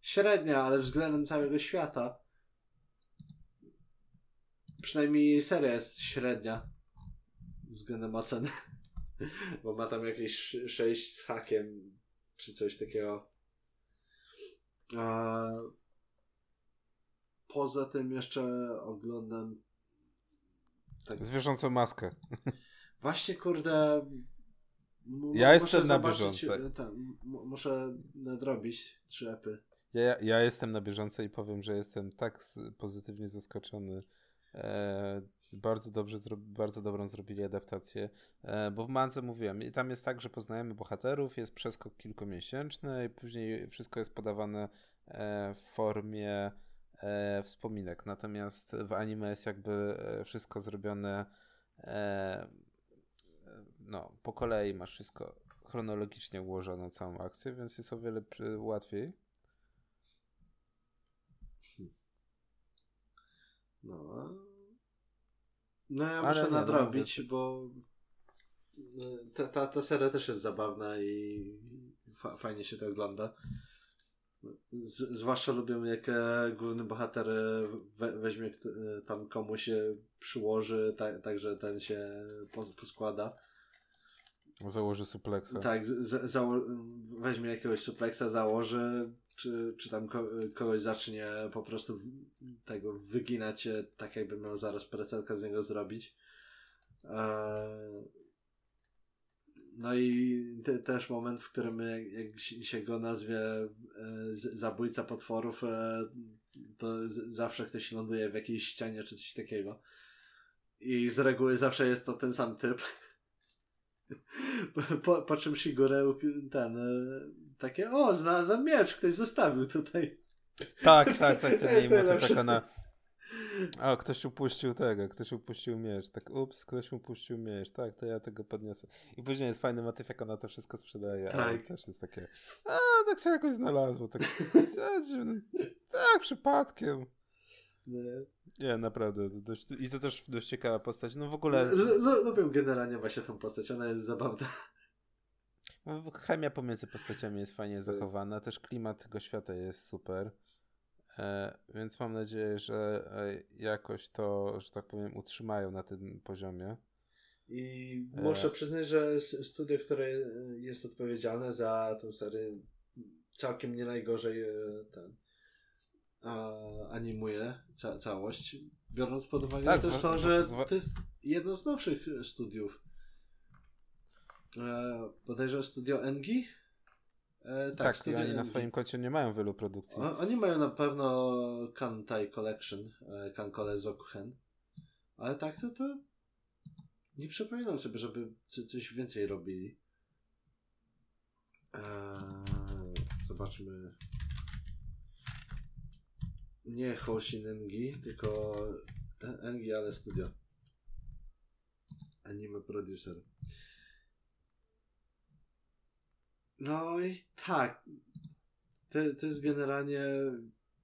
średnia, ale względem całego świata. Przynajmniej seria jest średnia względem oceny, bo ma tam jakieś sześć z hakiem czy coś takiego. Eee, poza tym jeszcze oglądam Tak. Zwierzącą maskę. Właśnie, kurde... M- ja jestem na bieżącej. M- muszę nadrobić trzy epy. Ja, ja jestem na bieżącej i powiem, że jestem tak pozytywnie zaskoczony. E, bardzo dobrze, zro- bardzo dobrą zrobili adaptację, e, bo w mandze mówiłem, i tam jest tak, że poznajemy bohaterów, jest przeskok kilkumiesięczny i później wszystko jest podawane e, w formie e, wspominek. Natomiast w anime jest jakby wszystko zrobione e, no, po kolei, masz wszystko chronologicznie ułożone, całą akcję, więc jest o wiele p- łatwiej. No, no ja muszę Ale nadrobić, nie, bo ta, ta, ta seria też jest zabawna i fa- fajnie się to ogląda. Z, zwłaszcza lubię, jak główny bohater we, weźmie tam komuś się przyłoży, tak, tak że ten się poskłada. Założy supleksa. Tak, za, zało- weźmie jakiegoś supleksa, założy, czy, czy tam ko- kogoś zacznie po prostu tego wyginać, tak jakby miał zaraz precelkę z niego zrobić. Eee... No i te, też moment, w którym jak, jak się go nazwie e, z, zabójca potworów, e, to z, zawsze ktoś ląduje w jakiejś ścianie czy coś takiego. I z reguły zawsze jest to ten sam typ. Po, po czym Shigure ten takie, o, znalazłem miecz, ktoś zostawił tutaj. Tak, tak, tak, ten jej motyw taka na o, ktoś upuścił tego, ktoś upuścił miecz, tak, ups, ktoś upuścił miecz, tak, to ja tego podniosę. I później jest fajny motyw, jak ona to wszystko sprzedaje, tak. Ale też jest takie, a, tak się jakoś znalazło, tak, tak, przypadkiem. Nie. Nie, naprawdę. Dość, i to też dość ciekawa postać. No w ogóle... L- l- lubię generalnie właśnie tą postać. Ona jest zabawna. Chemia pomiędzy postaciami jest fajnie zachowana. Też klimat tego świata jest super. E, więc mam nadzieję, że jakoś to, że tak powiem, utrzymają na tym poziomie. I muszę e... przyznać, że studio, które jest odpowiedzialne za tę serię, całkiem nie najgorzej ten... animuje ca- całość, biorąc pod uwagę tak, też to, że to jest jedno z nowszych studiów. E, bodajże studio Engi? E, tak, tak studio i oni Engi. Na swoim koncie nie mają wielu produkcji. O, oni mają na pewno Kantai Collection, e, Kankole Zoku Hoenn, ale tak to, to nie przypominam sobie, żeby c- coś więcej robili. E, zobaczmy. Nie Hoshin Engi, tylko Engi, ale studio. Anime producer. No i tak. To, to jest generalnie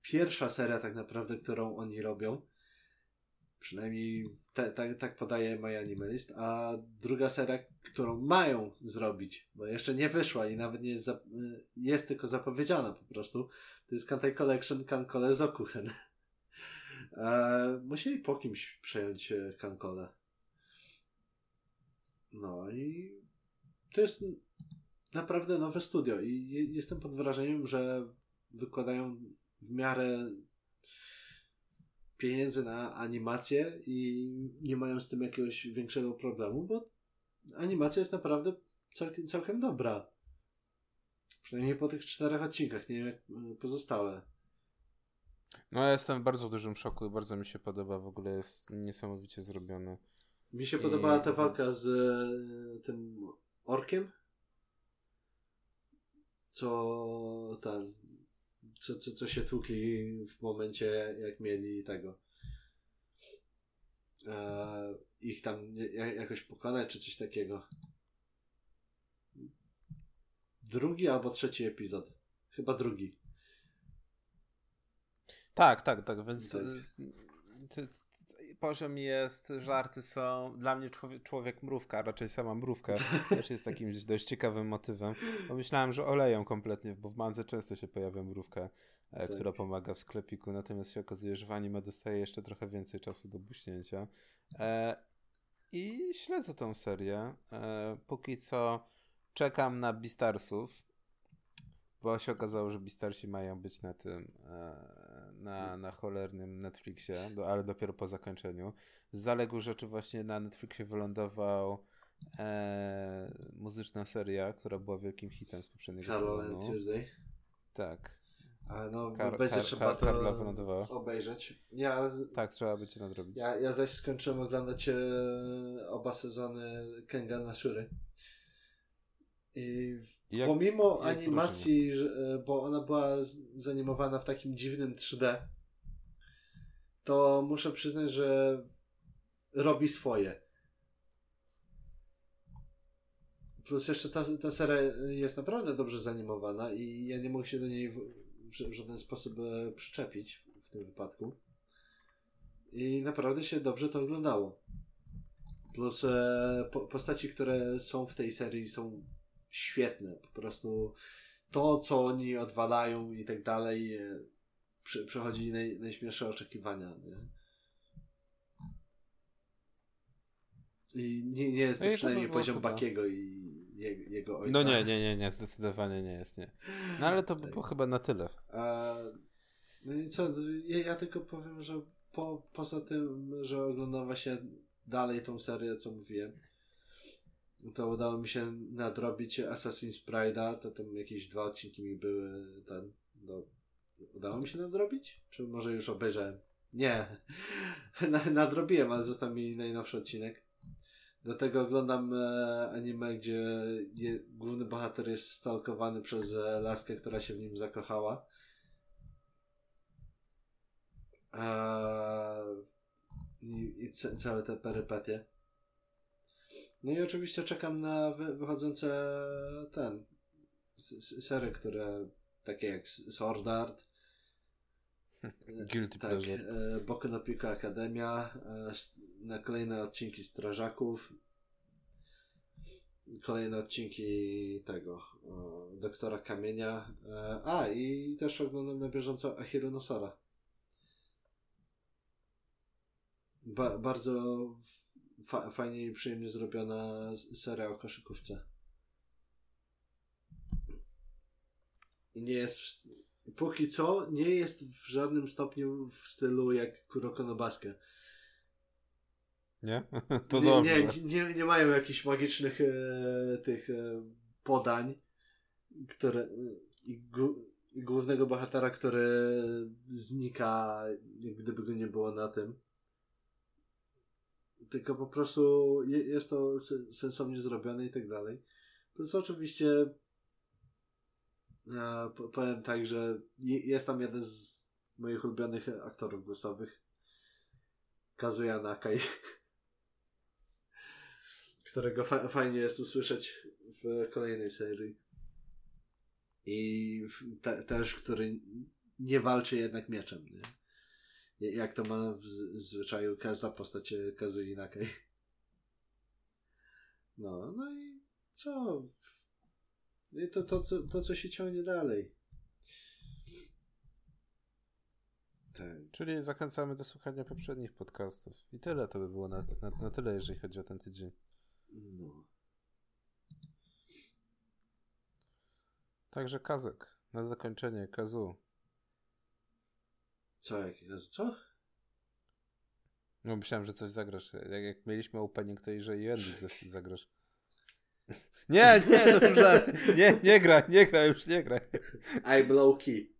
pierwsza seria tak naprawdę, którą oni robią. Przynajmniej te, tak, tak podaje My Animalist. A druga seria, którą mają zrobić, bo jeszcze nie wyszła i nawet nie jest, zap- jest tylko zapowiedziana po prostu, to jest Kantai Collection Kankole Zoku Hoenn. E, musieli po kimś przejąć Kankole. No i to jest naprawdę nowe studio i jestem pod wrażeniem, że wykładają w miarę pieniędzy na animację i nie mają z tym jakiegoś większego problemu, bo animacja jest naprawdę całkiem, całkiem dobra. Przynajmniej po tych czterech odcinkach, nie wiem jak pozostałe. No ja jestem w bardzo dużym szoku i bardzo mi się podoba, w ogóle jest niesamowicie zrobione. Mi się I... podobała ta walka z tym orkiem, co ten... Co, co, co się tłukli w momencie, jak mieli tego e, ich tam jakoś pokonać, czy coś takiego. Drugi albo trzeci epizod. Chyba drugi. Tak, tak, tak. Więc tak. T, t, t, poziom jest, żarty są. Dla mnie człowiek, człowiek mrówka, a raczej sama mrówka też jest takim dość ciekawym motywem. Pomyślałem, że oleją kompletnie, bo w mandze często się pojawia mrówka, tak, która pomaga w sklepiku. Natomiast się okazuje, że w anime dostaje jeszcze trochę więcej czasu do buśnięcia. E, I śledzę tą serię. E, póki co czekam na Beastarsów. Bo się okazało, że Beastarsi mają być na tym, na, na cholernym Netflixie, do, ale dopiero po zakończeniu. Z zaległych rzeczy właśnie na Netflixie wylądował e, muzyczna seria, która była wielkim hitem z poprzedniego sezonu. Carol and Tuesday. Tak. A no, Kar- będzie Kar- trzeba Kar- to obejrzeć. Ja, tak, trzeba będzie nadrobić. Ja, ja zaś skończyłem oglądać e, oba sezony Kengan Ashury. I jak, pomimo jak animacji, że, bo ona była zanimowana w takim dziwnym trzy D, to muszę przyznać, że robi swoje. Plus jeszcze ta, ta seria jest naprawdę dobrze zanimowana i ja nie mogę się do niej w, w żaden sposób przyczepić w tym wypadku. I naprawdę się dobrze to oglądało. Plus e, po, postaci, które są w tej serii, są świetne, po prostu to, co oni odwalają i tak dalej, przy, przechodzi naj, najśmielsze oczekiwania, nie? I nie, nie jest to no przynajmniej to poziom chyba Bakiego i jego, jego ojca. No nie, nie, nie, nie, zdecydowanie nie jest, nie. No ale to było chyba na tyle. A, no i co, ja, ja tylko powiem, że po, poza tym, że oglądam właśnie dalej tą serię, co mówiłem, to udało mi się nadrobić Assassin's Pride'a, to tam jakieś dwa odcinki mi były ten, do... udało mi się nadrobić? Czy może już obejrzałem? Nie, nadrobiłem, ale został mi najnowszy odcinek. Do tego oglądam e, anime, gdzie je, główny bohater jest stalkowany przez e, laskę, która się w nim zakochała. Eee, I, i c- całe te perypetie. No i oczywiście czekam na wy- wychodzące ten s- sery, które takie jak Sword Art, Guilty tak, Pleasure, e, Boku no Pico Akademia, e, na kolejne odcinki Strażaków, kolejne odcinki tego o, Doktora Kamienia, e, a i też oglądam na bieżąco Ahiru no Sora. Ba- bardzo Fa- fajnie i przyjemnie zrobiona seria o koszykówce. I nie jest w... póki co nie jest w żadnym stopniu w stylu jak Kuroko no Basket. Nie? To nie, dobrze. Nie, nie, nie mają jakichś magicznych e, tych e, podań, które i, gu, i głównego bohatera, który znika, gdyby go nie było na tym. Tylko po prostu jest to sensownie zrobione i tak dalej. To jest oczywiście e, powiem tak, że jest tam jeden z moich ulubionych aktorów głosowych, Kazuya Nakai, którego fa- fajnie jest usłyszeć w kolejnej serii. I te- też, który nie walczy jednak mieczem, nie? Jak to ma w zwyczaju każda postać Kazui Nakai. No, no i co? I to, to, to, to, co się ciągnie dalej. Tak. Czyli zachęcamy do słuchania poprzednich podcastów. I tyle to by było na, na, na tyle, jeżeli chodzi o ten tydzień. No. Także Kazek. Na zakończenie. Kazu. Co? Jak, co? No myślałem, że coś zagrasz. Jak, jak mieliśmy opening, to i że i ending zagrasz. Nie, nie, dobrze. Nie, nie graj, nie graj, już nie graj. I blow key.